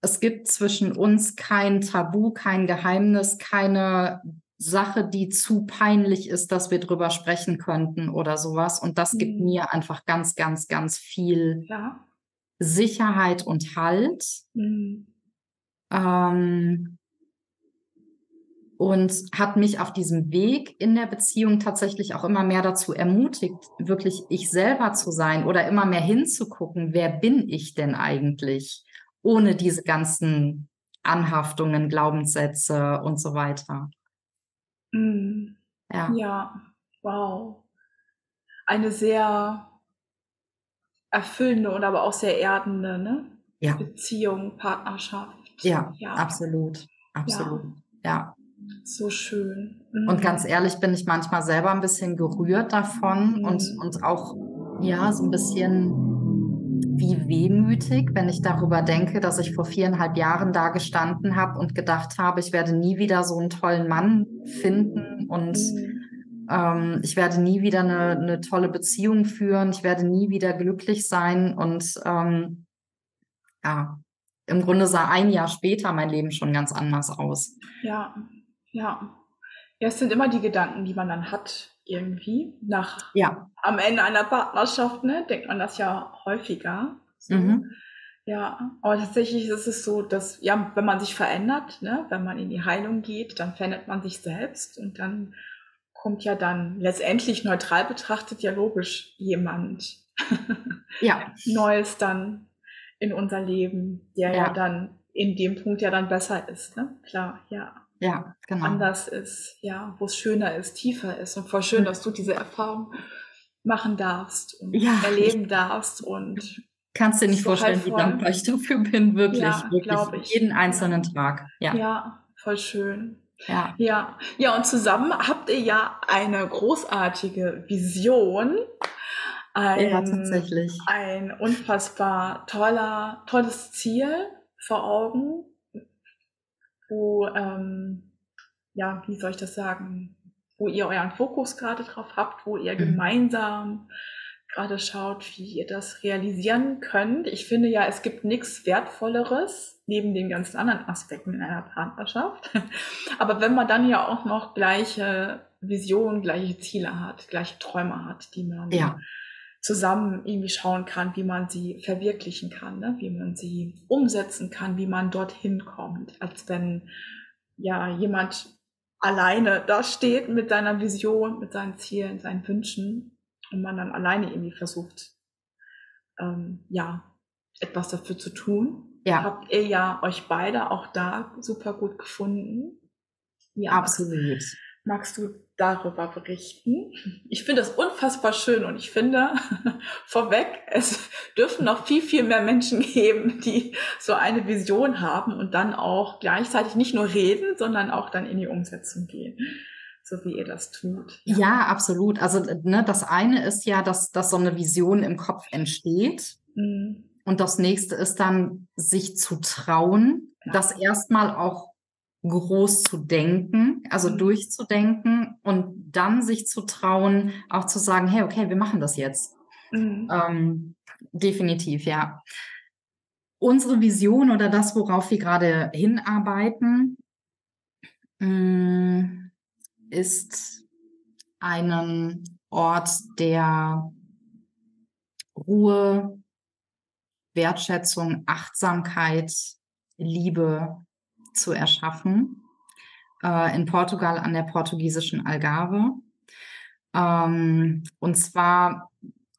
es gibt zwischen uns kein Tabu, kein Geheimnis, keine Sache, die zu peinlich ist, dass wir drüber sprechen könnten oder sowas. Und das mm. gibt mir einfach ganz, ganz, ganz viel ja. Sicherheit und Halt. Mm. Ähm, Und hat mich auf diesem Weg in der Beziehung tatsächlich auch immer mehr dazu ermutigt, wirklich ich selber zu sein oder immer mehr hinzugucken, wer bin ich denn eigentlich, ohne diese ganzen Anhaftungen, Glaubenssätze und so weiter. Mhm. Ja. ja, wow. Eine sehr erfüllende und aber auch sehr erdende, ne? Ja. Beziehung, Partnerschaft. Ja, ja. absolut, absolut, ja. ja. So schön. Mhm. Und ganz ehrlich bin ich manchmal selber ein bisschen gerührt davon mhm. und, und auch ja so ein bisschen wie wehmütig, wenn ich darüber denke, dass ich vor viereinhalb Jahren da gestanden habe und gedacht habe, ich werde nie wieder so einen tollen Mann finden und mhm. ähm, ich werde nie wieder eine, eine tolle Beziehung führen, ich werde nie wieder glücklich sein und ähm, ja, im Grunde sah ein Jahr später mein Leben schon ganz anders aus. Ja. Ja. ja, es sind immer die Gedanken, die man dann hat irgendwie. Nach ja. am Ende einer Partnerschaft, ne, denkt man das ja häufiger. So. Mhm. Ja, aber tatsächlich ist es so, dass, ja, wenn man sich verändert, ne, wenn man in die Heilung geht, dann verändert man sich selbst und dann kommt ja dann letztendlich neutral betrachtet ja logisch jemand ja. Neues dann in unser Leben, der ja, ja dann in dem Punkt ja dann besser ist, ne? Klar, ja. Ja, genau. Anders ist, ja, wo es schöner ist, tiefer ist. Und voll schön, dass du diese Erfahrung machen darfst und ja, erleben darfst. Und kannst dir nicht vorstellen, halt wie dankbar ich dafür bin, wirklich, ja, wirklich, jeden einzelnen Tag. Ja, ja, voll schön. Ja. Ja. Ja, und zusammen habt ihr ja eine großartige Vision. Ein, ja, tatsächlich. Ein unfassbar toller, tolles Ziel vor Augen. Wo, ähm, ja, wie soll ich das sagen, wo ihr euren Fokus gerade drauf habt, wo ihr mhm. gemeinsam gerade schaut, wie ihr das realisieren könnt. Ich finde ja, es gibt nichts Wertvolleres, neben den ganzen anderen Aspekten in einer Partnerschaft. Aber wenn man dann ja auch noch gleiche Visionen, gleiche Ziele hat, gleiche Träume hat, die man ja. zusammen irgendwie schauen kann, wie man sie verwirklichen kann, ne? Wie man sie umsetzen kann, wie man dorthin kommt, als wenn ja jemand alleine da steht mit seiner Vision, mit seinen Zielen, seinen Wünschen und man dann alleine irgendwie versucht, ähm, ja, etwas dafür zu tun. Ja. Habt ihr ja euch beide auch da super gut gefunden. Ja, absolut. Magst du darüber berichten? Ich finde das unfassbar schön und ich finde, vorweg, es dürfen noch viel, viel mehr Menschen geben, die so eine Vision haben und dann auch gleichzeitig nicht nur reden, sondern auch dann in die Umsetzung gehen, so wie ihr das tut. Ja, ja, absolut. Also ne, das eine ist ja, dass, dass so eine Vision im Kopf entsteht mhm. und das nächste ist dann, sich zu trauen, ja. das erstmal auch groß zu denken, also mhm. durchzudenken und dann sich zu trauen, auch zu sagen, hey, okay, wir machen das jetzt. Mhm. Ähm, definitiv, ja. Unsere Vision oder das, worauf wir gerade hinarbeiten, mh, ist einen Ort der Ruhe, Wertschätzung, Achtsamkeit, Liebe zu erschaffen, äh, in Portugal an der portugiesischen Algarve. Ähm, und zwar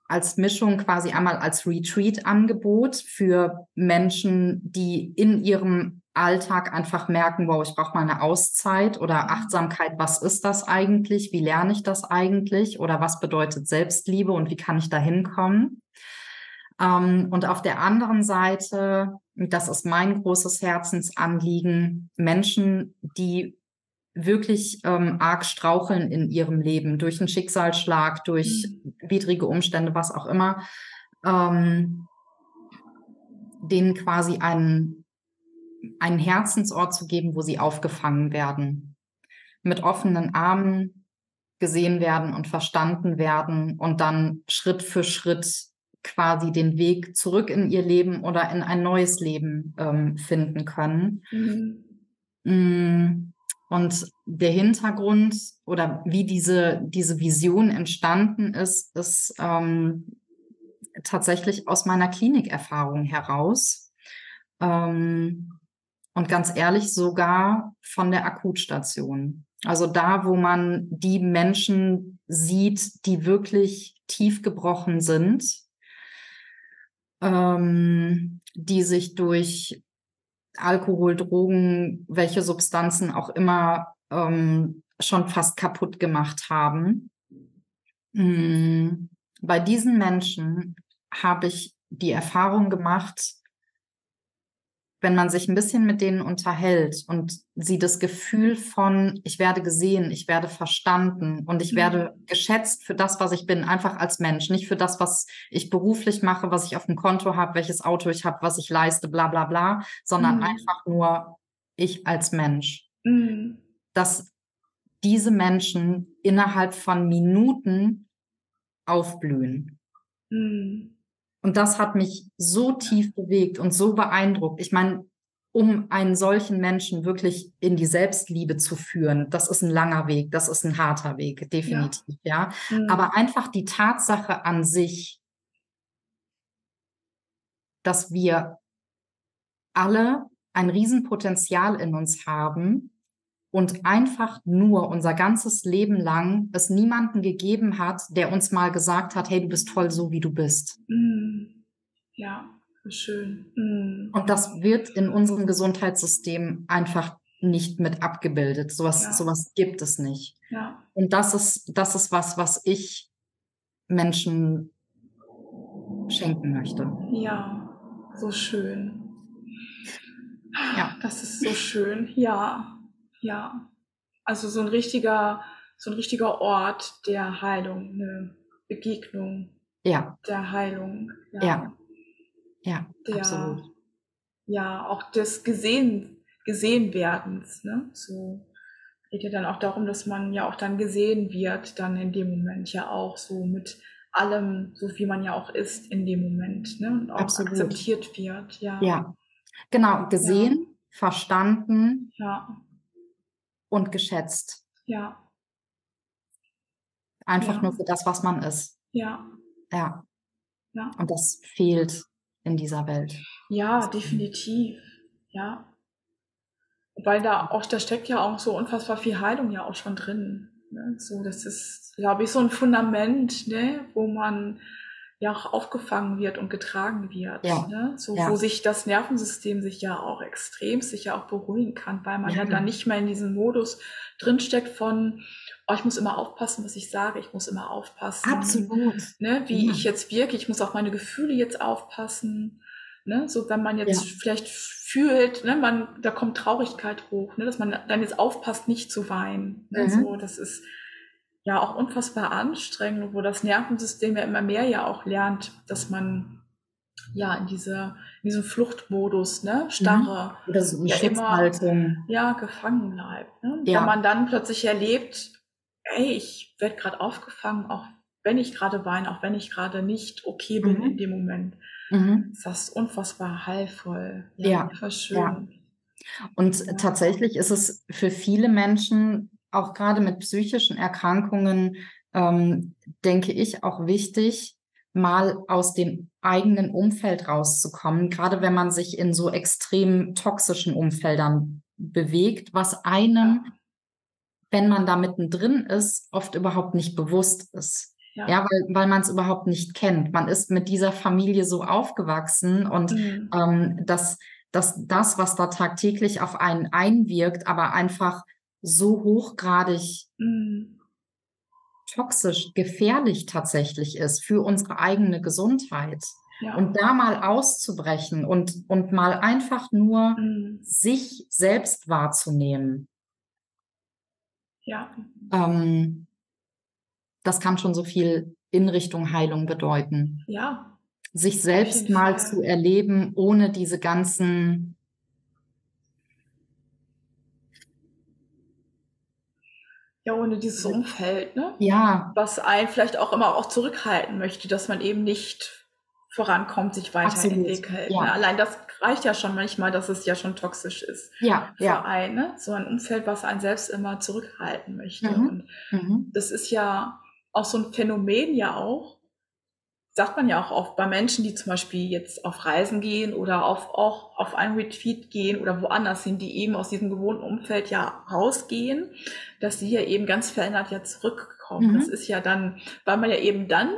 als Mischung quasi einmal als Retreat-Angebot für Menschen, die in ihrem Alltag einfach merken, wow, ich brauche mal eine Auszeit oder Achtsamkeit, was ist das eigentlich, wie lerne ich das eigentlich oder was bedeutet Selbstliebe und wie kann ich da hinkommen? Ähm, und auf der anderen Seite, das ist mein großes Herzensanliegen, Menschen, die wirklich ähm, arg straucheln in ihrem Leben, durch einen Schicksalsschlag, durch widrige Umstände, was auch immer, ähm, denen quasi einen, einen Herzensort zu geben, wo sie aufgefangen werden, mit offenen Armen gesehen werden und verstanden werden und dann Schritt für Schritt quasi den Weg zurück in ihr Leben oder in ein neues Leben ähm, finden können. Mhm. Und der Hintergrund oder wie diese, diese Vision entstanden ist, ist ähm, tatsächlich aus meiner Klinikerfahrung heraus. Ähm, und ganz ehrlich sogar von der Akutstation. Also da, wo man die Menschen sieht, die wirklich tief gebrochen sind, die sich durch Alkohol, Drogen, welche Substanzen auch immer ähm, schon fast kaputt gemacht haben. Bei diesen Menschen habe ich die Erfahrung gemacht, wenn man sich ein bisschen mit denen unterhält und sie das Gefühl von, ich werde gesehen, ich werde verstanden und ich mhm. werde geschätzt für das, was ich bin, einfach als Mensch, nicht für das, was ich beruflich mache, was ich auf dem Konto habe, welches Auto ich habe, was ich leiste, bla bla bla, sondern mhm. einfach nur ich als Mensch. Mhm. Dass diese Menschen innerhalb von Minuten aufblühen. Mhm. Und das hat mich so tief bewegt und so beeindruckt. Ich meine, um einen solchen Menschen wirklich in die Selbstliebe zu führen, das ist ein langer Weg, das ist ein harter Weg, definitiv, ja. ja. Mhm. Aber einfach die Tatsache an sich, dass wir alle ein Riesenpotenzial in uns haben und einfach nur unser ganzes Leben lang es niemanden gegeben hat, der uns mal gesagt hat, hey, du bist toll, so wie du bist. Ja. Schön. Mhm. Und das wird in unserem Gesundheitssystem einfach nicht mit abgebildet. Sowas, ja. sowas gibt es nicht. Ja. Und das ist, das ist was, was ich Menschen schenken möchte. Ja, so schön. Ja, das ist so schön. Ja, ja. Also so ein richtiger, so ein richtiger Ort der Heilung, eine Begegnung ja. der Heilung. Ja, ja, ja der, absolut. Ja, auch des gesehen, gesehen werdens. Ne? So geht ja dann auch darum, dass man ja auch dann gesehen wird, dann in dem Moment ja auch so mit allem, so wie man ja auch ist in dem Moment, ne? Und auch absolut. Akzeptiert wird. Ja, ja. Genau, gesehen, ja. verstanden ja. und geschätzt. Ja. Einfach ja. nur für das, was man ist. Ja. Ja. Ja. Und das fehlt in dieser Welt. Ja, definitiv. Ja. Weil da auch, da steckt ja auch so unfassbar viel Heilung ja auch schon drin. Ne? So, das ist, glaube ich, so ein Fundament, ne? Wo man ja auch aufgefangen wird und getragen wird. Ja. Ne? So, ja. Wo sich das Nervensystem sich ja auch extrem sicher auch beruhigen kann, weil man ja, ja dann nicht mehr in diesem Modus drinsteckt von, oh, ich muss immer aufpassen, was ich sage, ich muss immer aufpassen. Absolut. Ne? Wie ja. ich jetzt wirke, ich muss auf meine Gefühle jetzt aufpassen. Ne? So, wenn man jetzt ja. vielleicht fühlt, ne, man, da kommt Traurigkeit hoch, ne, dass man dann jetzt aufpasst, nicht zu weinen. Ne? Mhm. So, das ist ja auch unfassbar anstrengend, wo das Nervensystem ja immer mehr ja auch lernt, dass man ja in diese in diesem Fluchtmodus, ne, starre, mhm. oder so eine ja immer ja, gefangen bleibt. Ne? Ja. Wenn man dann plötzlich erlebt, ey, ich werde gerade aufgefangen, auch wenn ich gerade weine, auch wenn ich gerade nicht okay bin mhm. in dem Moment. Mhm. Das ist unfassbar heilvoll. Ja, ja. Schön. Ja. Und ja. tatsächlich ist es für viele Menschen, auch gerade mit psychischen Erkrankungen, ähm, denke ich, auch wichtig, mal aus dem eigenen Umfeld rauszukommen, gerade wenn man sich in so extrem toxischen Umfeldern bewegt, was einem, ja. wenn man da mittendrin ist, oft überhaupt nicht bewusst ist. Ja, ja, weil, weil man es überhaupt nicht kennt. Man ist mit dieser Familie so aufgewachsen und mhm. ähm, dass, dass das, was da tagtäglich auf einen einwirkt, aber einfach so hochgradig mhm. toxisch, gefährlich tatsächlich ist für unsere eigene Gesundheit. Ja. Und da mal auszubrechen und, und mal einfach nur mhm. sich selbst wahrzunehmen. Ja. Ähm, Das kann schon so viel in Richtung Heilung bedeuten. Ja. Sich selbst mal zu erleben, ohne diese ganzen ja, ohne dieses Umfeld, ne? Ja. Was einen vielleicht auch immer auch zurückhalten möchte, dass man eben nicht vorankommt, sich weiterentwickelt. Ja. Ne? Allein das reicht ja schon manchmal, dass es ja schon toxisch ist. Ja, für ja. einen, ne? So ein Umfeld, was einen selbst immer zurückhalten möchte. Mhm. Und mhm. das ist ja auch so ein Phänomen ja auch, sagt man ja auch oft bei Menschen, die zum Beispiel jetzt auf Reisen gehen oder auf, auch auf einen Retreat gehen oder woanders hin, die eben aus diesem gewohnten Umfeld ja rausgehen, dass sie ja eben ganz verändert ja zurückkommen. Mhm. Das ist ja dann, weil man ja eben dann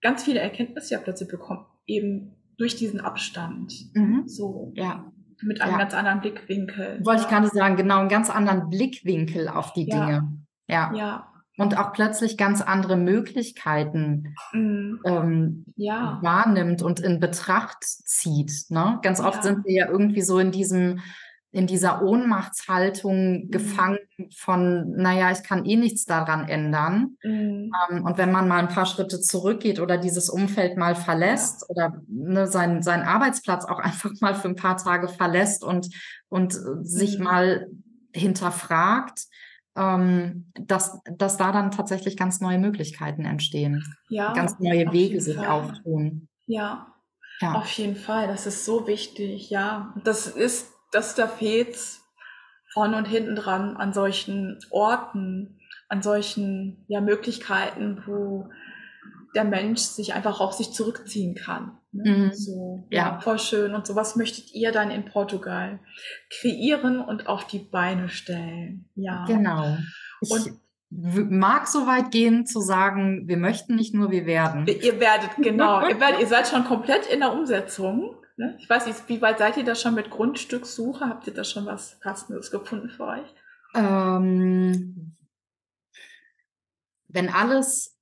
ganz viele Erkenntnisse ja plötzlich bekommt, eben durch diesen Abstand. Mhm. So. Ja. Mit einem ja. ganz anderen Blickwinkel. Wollte ja. ich gerade sagen, genau, einen ganz anderen Blickwinkel auf die ja. Dinge. Ja. Ja. Und auch plötzlich ganz andere Möglichkeiten mhm. ähm, ja. wahrnimmt und in Betracht zieht. Ne? Ganz oft ja. sind wir ja irgendwie so in diesem, in dieser Ohnmachtshaltung mhm. gefangen von, naja, ich kann eh nichts daran ändern. Mhm. Ähm, und wenn man mal ein paar Schritte zurückgeht oder dieses Umfeld mal verlässt ja. oder ne, sein, seinen Arbeitsplatz auch einfach mal für ein paar Tage verlässt und, und mhm. sich mal hinterfragt, Ähm, dass, dass da dann tatsächlich ganz neue Möglichkeiten entstehen, ja, ganz neue Wege sich auftun. Ja, ja, auf jeden Fall, das ist so wichtig, ja. Das ist, das da fehlt's vorne und hinten dran an solchen Orten, an solchen ja, Möglichkeiten, wo der Mensch sich einfach auch sich zurückziehen kann. Ne? Mhm. So, ja. Voll schön. Und so, was möchtet ihr dann in Portugal kreieren und auf die Beine stellen? Ja. Genau. Und ich mag so weit gehen, zu sagen, wir möchten nicht nur, wir werden. Ihr werdet, genau. ihr, werdet, ihr seid schon komplett in der Umsetzung. Ne? Ich weiß nicht, wie weit seid ihr da schon mit Grundstückssuche? Habt ihr da schon was Passendes gefunden für euch? Ähm, wenn alles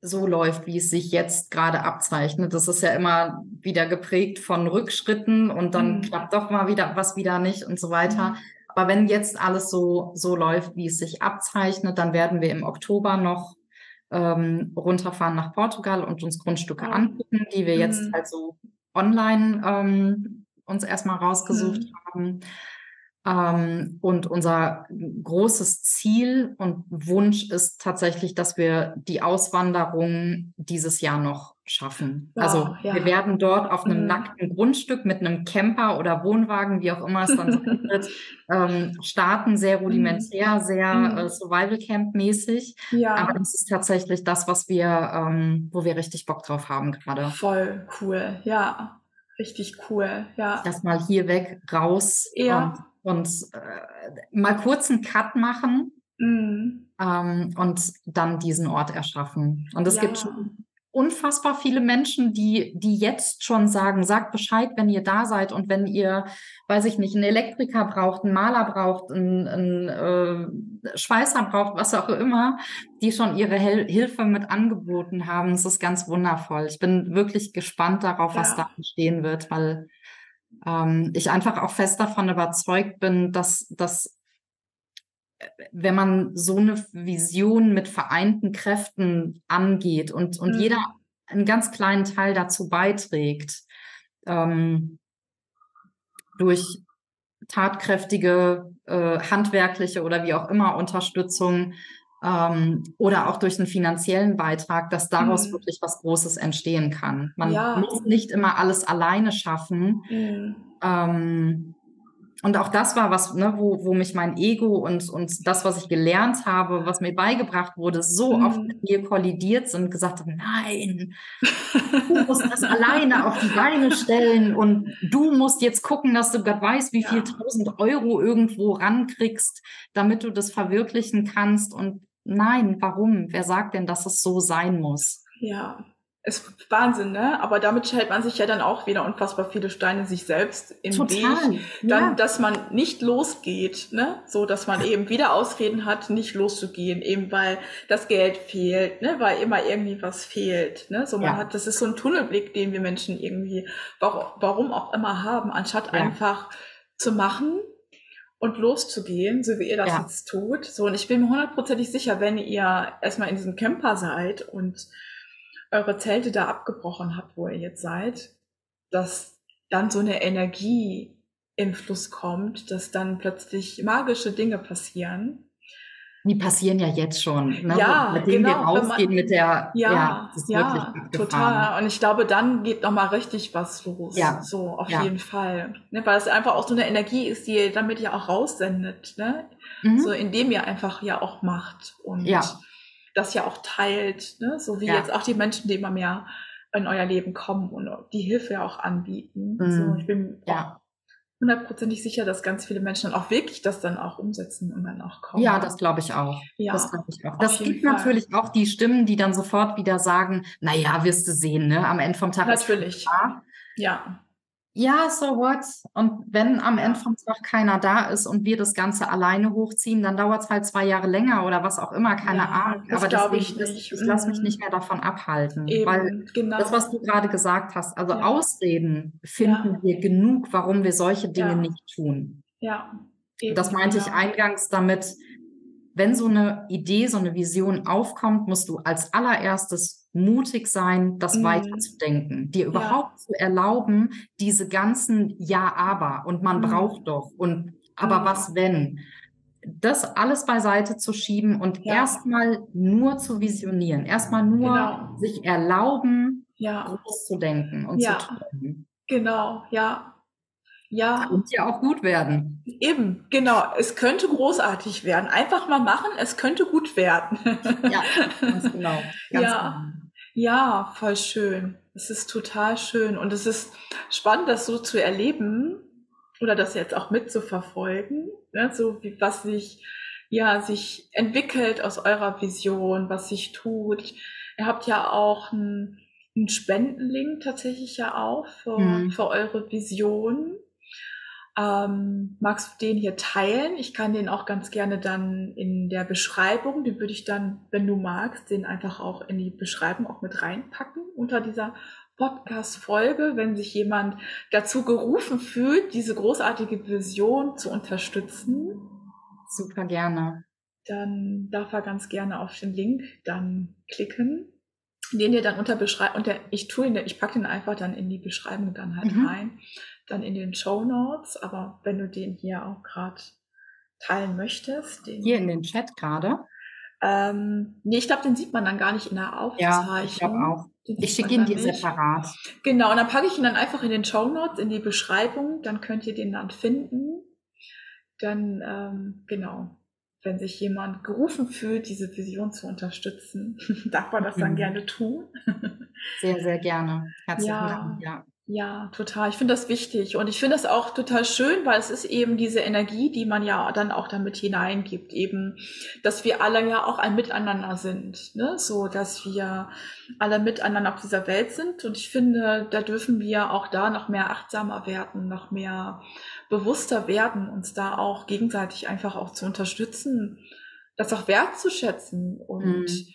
so läuft, wie es sich jetzt gerade abzeichnet. Das ist ja immer wieder geprägt von Rückschritten und dann mhm. klappt doch mal wieder was wieder nicht und so weiter. Mhm. Aber wenn jetzt alles so, so läuft, wie es sich abzeichnet, dann werden wir im Oktober noch ähm, runterfahren nach Portugal und uns Grundstücke mhm. angucken, die wir jetzt mhm. halt so online ähm, uns erstmal rausgesucht mhm. haben. Ähm, und unser großes Ziel und Wunsch ist tatsächlich, dass wir die Auswanderung dieses Jahr noch schaffen. Wow, also ja. wir werden dort auf einem mhm. nackten Grundstück mit einem Camper oder Wohnwagen, wie auch immer es dann so wird, ähm, starten, sehr rudimentär, sehr mhm. äh, Survival-Camp-mäßig. Ja. Aber das ist tatsächlich das, was wir, ähm, wo wir richtig Bock drauf haben gerade. Voll cool, ja. Richtig cool, ja. Das mal hier weg, raus ja. und, und äh, mal kurz einen Cut machen mhm. ähm, und dann diesen Ort erschaffen. Und es ja. gibt schon unfassbar viele Menschen, die die jetzt schon sagen, sagt Bescheid, wenn ihr da seid und wenn ihr, weiß ich nicht, einen Elektriker braucht, einen Maler braucht, einen, einen äh, Schweißer braucht, was auch immer, die schon ihre Hel- Hilfe mit angeboten haben. Es ist ganz wundervoll. Ich bin wirklich gespannt darauf, was ja. da entstehen wird, weil ähm, ich einfach auch fest davon überzeugt bin, dass das, wenn man so eine Vision mit vereinten Kräften angeht und, und mhm. jeder einen ganz kleinen Teil dazu beiträgt, ähm, durch tatkräftige, äh, handwerkliche oder wie auch immer Unterstützung ähm, oder auch durch einen finanziellen Beitrag, dass daraus mhm. wirklich was Großes entstehen kann. Man ja. muss nicht immer alles alleine schaffen. Mhm. Ähm, Und auch das war was, ne, wo, wo mich mein Ego und, und das, was ich gelernt habe, was mir beigebracht wurde, so mm. oft mit mir kollidiert sind und gesagt haben, nein, du musst das alleine auf die Beine stellen und du musst jetzt gucken, dass du Gott weiß, wie ja. viel tausend Euro irgendwo rankriegst, damit du das verwirklichen kannst. Und nein, warum? Wer sagt denn, dass es so sein muss? Ja. Ist Wahnsinn, ne? Aber damit stellt man sich ja dann auch wieder unfassbar viele Steine sich selbst im Total, Weg. Dann, ja. dass man nicht losgeht, ne? So, dass man eben wieder Ausreden hat, nicht loszugehen, eben weil das Geld fehlt, ne? Weil immer irgendwie was fehlt, ne? So, man ja. hat, das ist so ein Tunnelblick, den wir Menschen irgendwie, warum auch immer haben, anstatt ja. einfach zu machen und loszugehen, so wie ihr das ja. jetzt tut. So, und ich bin mir hundertprozentig sicher, wenn ihr erstmal in diesem Camper seid und eure Zelte da abgebrochen habt, wo ihr jetzt seid, dass dann so eine Energie im Fluss kommt, dass dann plötzlich magische Dinge passieren. Die passieren ja jetzt schon, ne? Ja, mit denen genau, wir rausgehen, man, mit der, ja, ja, das ist ja wirklich total. Und ich glaube, dann geht nochmal richtig was los, ja, so auf ja. jeden Fall, ne? Weil es einfach auch so eine Energie ist, die ihr damit ja auch raussendet, ne? Mhm. So indem ihr einfach ja auch macht und ja. das ja auch teilt, ne? So wie ja. jetzt auch die Menschen, die immer mehr in euer Leben kommen und die Hilfe ja auch anbieten. Mhm. So, ich bin ja. hundertprozentig sicher, dass ganz viele Menschen dann auch wirklich das dann auch umsetzen und dann auch kommen. Ja, das glaube ich auch. Ja, das glaube ich auch. Das gibt Fall. Natürlich auch die Stimmen, die dann sofort wieder sagen, naja, wirst du sehen, ne? Am Ende vom Tag natürlich. Ist klar. Ja. Ja, so what? Und wenn am Ende vom Tag keiner da ist und wir das Ganze alleine hochziehen, dann dauert es halt zwei Jahre länger oder was auch immer, keine ja, Ahnung. Das aber glaube ich nicht. Ich lasse mich nicht mehr davon abhalten. Eben, weil genau. das, was du gerade gesagt hast, also ja. Ausreden finden ja. wir genug, warum wir solche Dinge ja. nicht tun. Ja. Eben, das meinte ja. ich eingangs damit, wenn so eine Idee, so eine Vision aufkommt, musst du als allererstes mutig sein, das mhm. weiterzudenken, dir überhaupt ja. zu erlauben, diese ganzen Ja-Aber und man mhm. braucht doch und aber mhm. was wenn, das alles beiseite zu schieben und ja. erstmal nur zu visionieren, erstmal nur genau. sich erlauben, ja. groß zu denken und ja. zu tun. Genau, ja. Ja. Und ja auch gut werden. Eben, genau. Es könnte großartig werden. Einfach mal machen, es könnte gut werden. Ja, ganz genau. Ganz ja. genau. Ja, voll schön. Es ist total schön. Und es ist spannend, das so zu erleben oder das jetzt auch mitzuverfolgen, ne? So wie was sich, ja, sich entwickelt aus eurer Vision, was sich tut. Ihr habt ja auch ein einen Spendenlink tatsächlich ja auch für, mhm. für eure Vision. Ähm, magst du den hier teilen? Ich kann den auch ganz gerne dann in der Beschreibung, den würde ich dann, wenn du magst, den einfach auch in die Beschreibung auch mit reinpacken unter dieser Podcast-Folge, wenn sich jemand dazu gerufen fühlt, diese großartige Vision zu unterstützen. Super gerne. Dann darf er ganz gerne auf den Link dann klicken, den ihr dann unter Beschreibung, unter, ich tue ihn, ich packe ihn einfach dann in die Beschreibung dann halt mhm. rein, dann in den Shownotes, aber wenn du den hier auch gerade teilen möchtest. Den, hier in den Chat gerade? Ähm, nee, ich glaube, den sieht man dann gar nicht in der Aufzeichnung. Ja, ich glaube auch. Ich schicke ihn dir separat. Genau, und dann packe ich ihn dann einfach in den Shownotes, in die Beschreibung, dann könnt ihr den dann finden. Dann, ähm, genau, wenn sich jemand gerufen fühlt, diese Vision zu unterstützen, darf man das dann mhm. gerne tun. Sehr, sehr gerne. Herzlichen ja, Dank. Ja. ja, total. Ich finde das wichtig und ich finde das auch total schön, weil es ist eben diese Energie, die man ja dann auch damit hineingibt, eben, dass wir alle ja auch ein Miteinander sind, ne? So, dass wir alle miteinander auf dieser Welt sind und ich finde, da dürfen wir auch da noch mehr achtsamer werden, noch mehr bewusster werden, uns da auch gegenseitig einfach auch zu unterstützen, das auch wertzuschätzen und mm.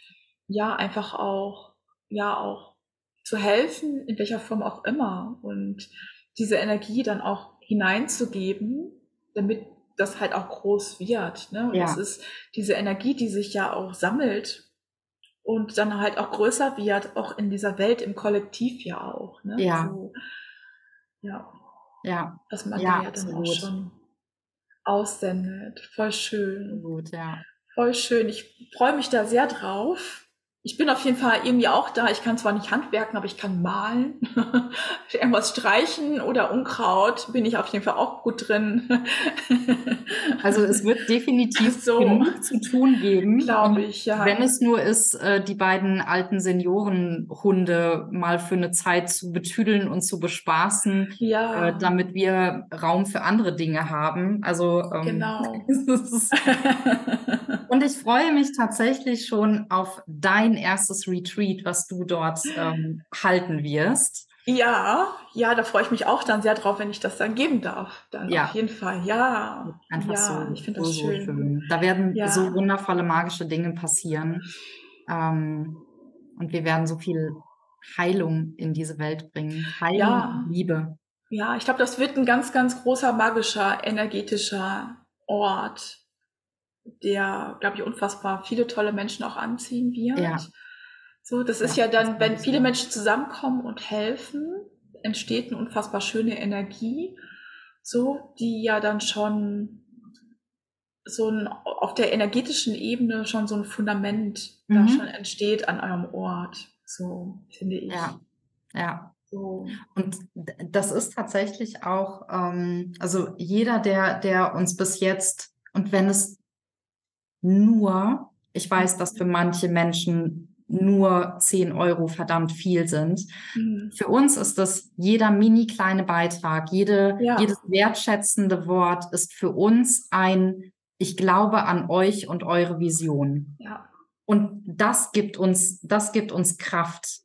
ja, einfach auch, ja, auch zu helfen, in welcher Form auch immer und diese Energie dann auch hineinzugeben, damit das halt auch groß wird, ne? Und ja. das ist diese Energie, die sich ja auch sammelt und dann halt auch größer wird, auch in dieser Welt, im Kollektiv ja auch, ne? Ja. So, ja. Ja, das macht ja, ja dann auch schon aussendet. Voll schön. Gut, ja. Voll schön. Ich freue mich da sehr drauf. Ich bin auf jeden Fall irgendwie auch da. Ich kann zwar nicht handwerken, aber ich kann malen, irgendwas streichen oder Unkraut. Bin ich auf jeden Fall auch gut drin. Also es wird definitiv so genug zu tun geben. Glaube ich, ja. Wenn es nur ist, die beiden alten Seniorenhunde mal für eine Zeit zu betüdeln und zu bespaßen, ja. damit wir Raum für andere Dinge haben. Also genau. Und ich freue mich tatsächlich schon auf dein erstes Retreat, was du dort ähm, halten wirst. Ja, ja, da freue ich mich auch dann sehr drauf, wenn ich das dann geben darf. Dann ja. auf jeden Fall, ja. Einfach ja, so, ich finde das so schön. schön. Da werden ja. so wundervolle, magische Dinge passieren. Ähm, und wir werden so viel Heilung in diese Welt bringen. Heilung ja. und Liebe. Ja, ich glaube, das wird ein ganz, ganz großer, magischer, energetischer Ort, der, glaube ich, unfassbar viele tolle Menschen auch anziehen wird. Ja. So, das ja, ist ja dann, wenn viele Menschen zusammenkommen und helfen, entsteht eine unfassbar schöne Energie, so, die ja dann schon so ein, auf der energetischen Ebene schon so ein Fundament mhm. da schon entsteht an eurem Ort. So, finde ich. Ja, ja. So. Und das ist tatsächlich auch, ähm, also jeder, der, der uns bis jetzt, und wenn es nur, ich weiß, dass für manche Menschen nur zehn Euro verdammt viel sind. Mhm. Für uns ist das jeder mini kleine Beitrag, jede, ja. jedes wertschätzende Wort ist für uns ein, ich glaube an euch und eure Vision. Ja. Und das gibt uns, das gibt uns Kraft,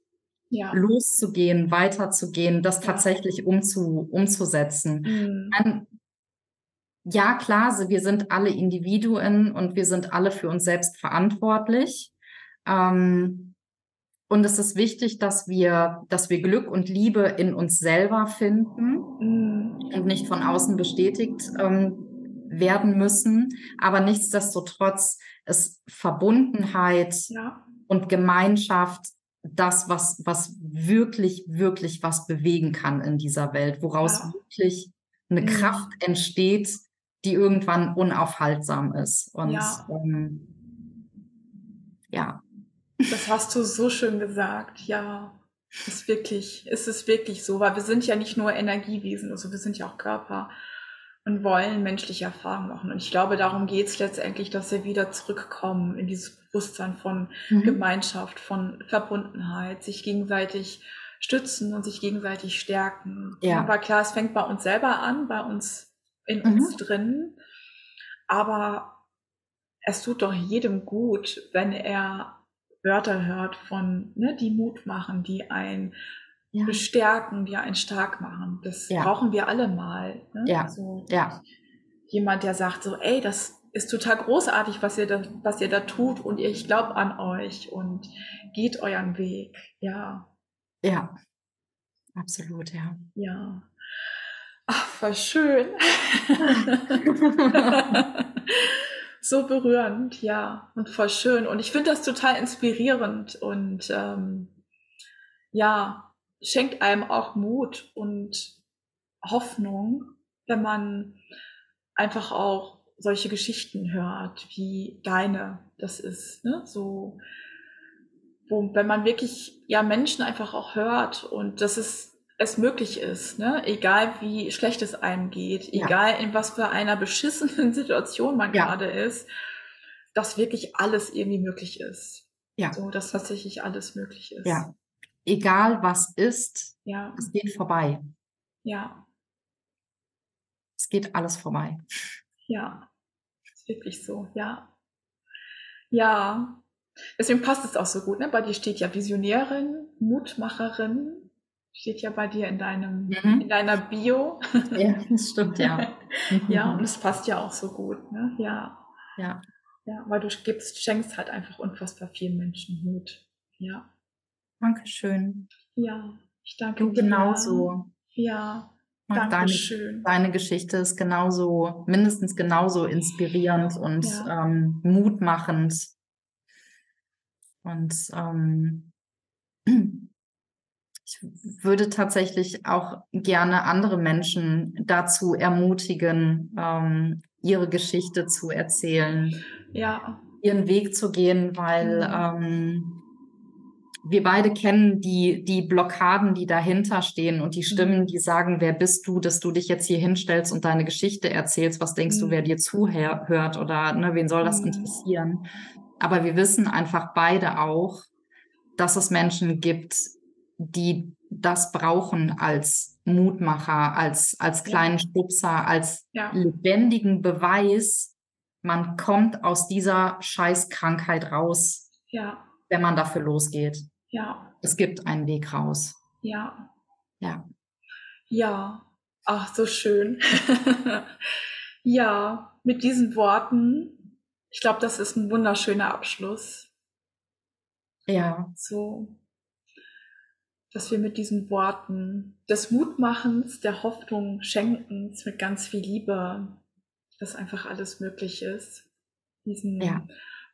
ja. loszugehen, weiterzugehen, das tatsächlich ja. umzu, umzusetzen. Mhm. Ein, Ja, klar, wir sind alle Individuen und wir sind alle für uns selbst verantwortlich. Ähm, und es ist wichtig, dass wir, dass wir Glück und Liebe in uns selber finden und nicht von außen bestätigt ähm, werden müssen. Aber nichtsdestotrotz ist Verbundenheit ja. und Gemeinschaft das, was, was wirklich, wirklich was bewegen kann in dieser Welt, woraus ja. wirklich eine Kraft entsteht, die irgendwann unaufhaltsam ist. Und ja. Ähm, ja. Das hast du so schön gesagt, ja. Ist wirklich, ist es wirklich so, weil wir sind ja nicht nur Energiewesen, also wir sind ja auch Körper und wollen menschliche Erfahrungen machen. Und ich glaube, darum geht es letztendlich, dass wir wieder zurückkommen in dieses Bewusstsein von mhm. Gemeinschaft, von Verbundenheit, sich gegenseitig stützen und sich gegenseitig stärken. Ja. Aber klar, es fängt bei uns selber an, bei uns, in uns mhm. drin. Aber es tut doch jedem gut, wenn er Wörter hört von, ne, die Mut machen, die einen ja. bestärken, die einen stark machen. Das ja. brauchen wir alle mal. Ne? Ja. Also, ja. Jemand, der sagt so, ey, das ist total großartig, was ihr da, was ihr da tut und ich glaube an euch und geht euren Weg. Ja. Ja, absolut, ja. Ja. Ach, voll schön. So berührend, ja, und voll schön. Und ich finde das total inspirierend und ähm, ja, schenkt einem auch Mut und Hoffnung, wenn man einfach auch solche Geschichten hört, wie deine. Das ist, ne, so, wo, wenn man wirklich ja Menschen einfach auch hört und dass es, es möglich ist, ne, egal wie schlecht es einem geht, ja. egal in was für einer beschissenen Situation man ja. gerade ist, dass wirklich alles irgendwie möglich ist. Ja. So, dass tatsächlich alles möglich ist. Ja. Egal was ist, ja. es geht vorbei. Ja. Es geht alles vorbei. Ja, ist wirklich so, ja. Ja, deswegen passt es auch so gut, ne? Bei dir steht ja Visionärin, Mutmacherin, steht ja bei dir in deinem, mhm. in deiner Bio. Ja, das stimmt, ja. Ja, und es passt ja auch so gut, ne? Ja. Ja. Ja, weil du gibst, schenkst halt einfach unfassbar vielen Menschen Mut. Ja. Dankeschön. Ja, ich danke dir. Genauso. Ja. Dankeschön. Deine, deine Geschichte ist genauso, mindestens genauso inspirierend und ja. ähm, mutmachend. Und ähm, ich würde tatsächlich auch gerne andere Menschen dazu ermutigen, ähm, ihre Geschichte zu erzählen, ja. ihren Weg zu gehen, weil mhm. ähm, wir beide kennen die, die Blockaden, die dahinter stehen und die Stimmen, die sagen, wer bist du, dass du dich jetzt hier hinstellst und deine Geschichte erzählst, was denkst du, wer dir zuhört oder ne, wen soll das interessieren? Aber wir wissen einfach beide auch, dass es Menschen gibt, die das brauchen als Mutmacher, als, als kleinen Stupser, als ja. lebendigen Beweis, man kommt aus dieser Scheißkrankheit raus, ja. wenn man dafür losgeht. Ja. Es gibt einen Weg raus. Ja. Ja. Ja. Ach, so schön. Ja, mit diesen Worten, ich glaube, das ist ein wunderschöner Abschluss. Ja. So, dass wir mit diesen Worten des Mutmachens, der Hoffnung, Schenkens mit ganz viel Liebe, dass einfach alles möglich ist, diesen ja.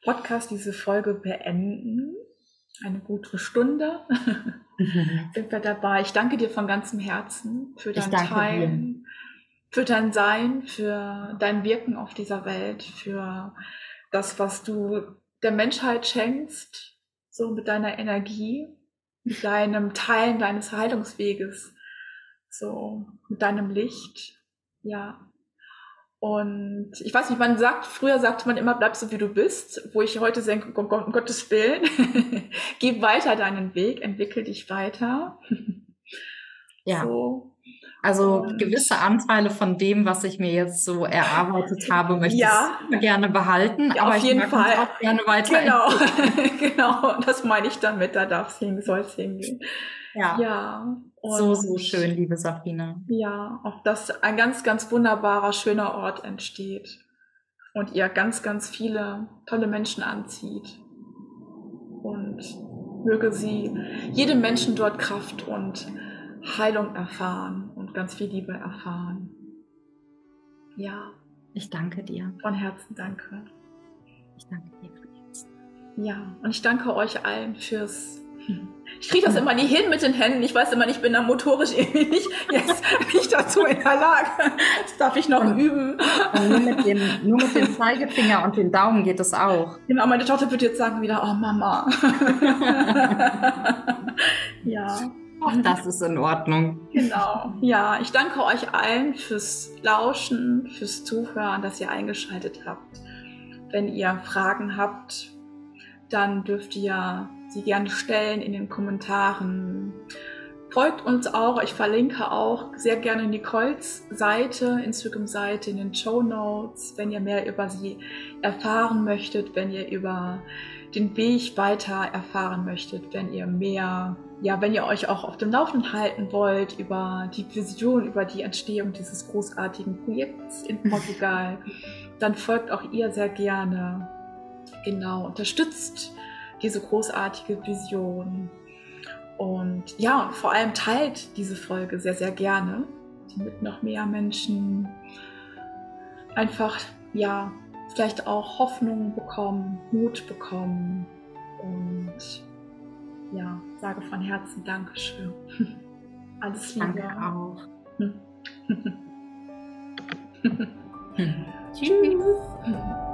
Podcast, diese Folge beenden. Eine gute Stunde mhm. sind wir dabei. Ich danke dir von ganzem Herzen für dein Teilen, für dein Sein, für dein Wirken auf dieser Welt, für das, was du der Menschheit schenkst, so mit deiner Energie, mit deinem Teilen deines Heilungsweges, so mit deinem Licht, ja. Und ich weiß nicht, man sagt, früher sagte man immer, bleib so wie du bist, wo ich heute denke, um Gottes Willen, geh weiter deinen Weg, entwickel dich weiter. Ja, so. Also und gewisse Anteile von dem, was ich mir jetzt so erarbeitet habe, möchte ich ja. gerne behalten, ja, aber auf jeden ich Fall auch gerne weiter. Genau, genau, das meine ich damit, da darf es hingehen, soll es hingehen. Ja, ja. So, so schön, liebe Sabrina. Ja, auch dass ein ganz, ganz wunderbarer, schöner Ort entsteht und ihr ganz, ganz viele tolle Menschen anzieht. Und möge sie, jede Menschen dort Kraft und Heilung erfahren und ganz viel Liebe erfahren. Ja. Ich danke dir. Von Herzen danke. Ich danke dir von Herzen. Ja, und ich danke euch allen fürs Ich kriege das immer nie hin mit den Händen. Ich weiß immer nicht, ich bin da motorisch irgendwie nicht, jetzt nicht dazu in der Lage. Das darf ich noch und, üben. Und nur, mit dem, nur mit dem Zeigefinger und dem Daumen geht das auch. Genau, meine Tochter wird jetzt sagen wieder, oh Mama. Ja. Auch das ist in Ordnung. Genau. Ja, ich danke euch allen fürs Lauschen, fürs Zuhören, dass ihr eingeschaltet habt. Wenn ihr Fragen habt, dann dürft ihr sie gerne stellen in den Kommentaren. Folgt uns auch, ich verlinke auch sehr gerne Nicoles Seite, Instagram-Seite in den Shownotes, wenn ihr mehr über sie erfahren möchtet, wenn ihr über den Weg weiter erfahren möchtet, wenn ihr mehr, ja, wenn ihr euch auch auf dem Laufenden halten wollt über die Vision, über die Entstehung dieses großartigen Projekts in Portugal, dann folgt auch ihr sehr gerne. Genau, unterstützt diese großartige Vision. Und ja, vor allem teilt diese Folge sehr, sehr gerne, damit noch mehr Menschen einfach, ja, vielleicht auch Hoffnung bekommen, Mut bekommen und ja, sage von Herzen Dankeschön. Alles Liebe. Danke auch. Tschüss.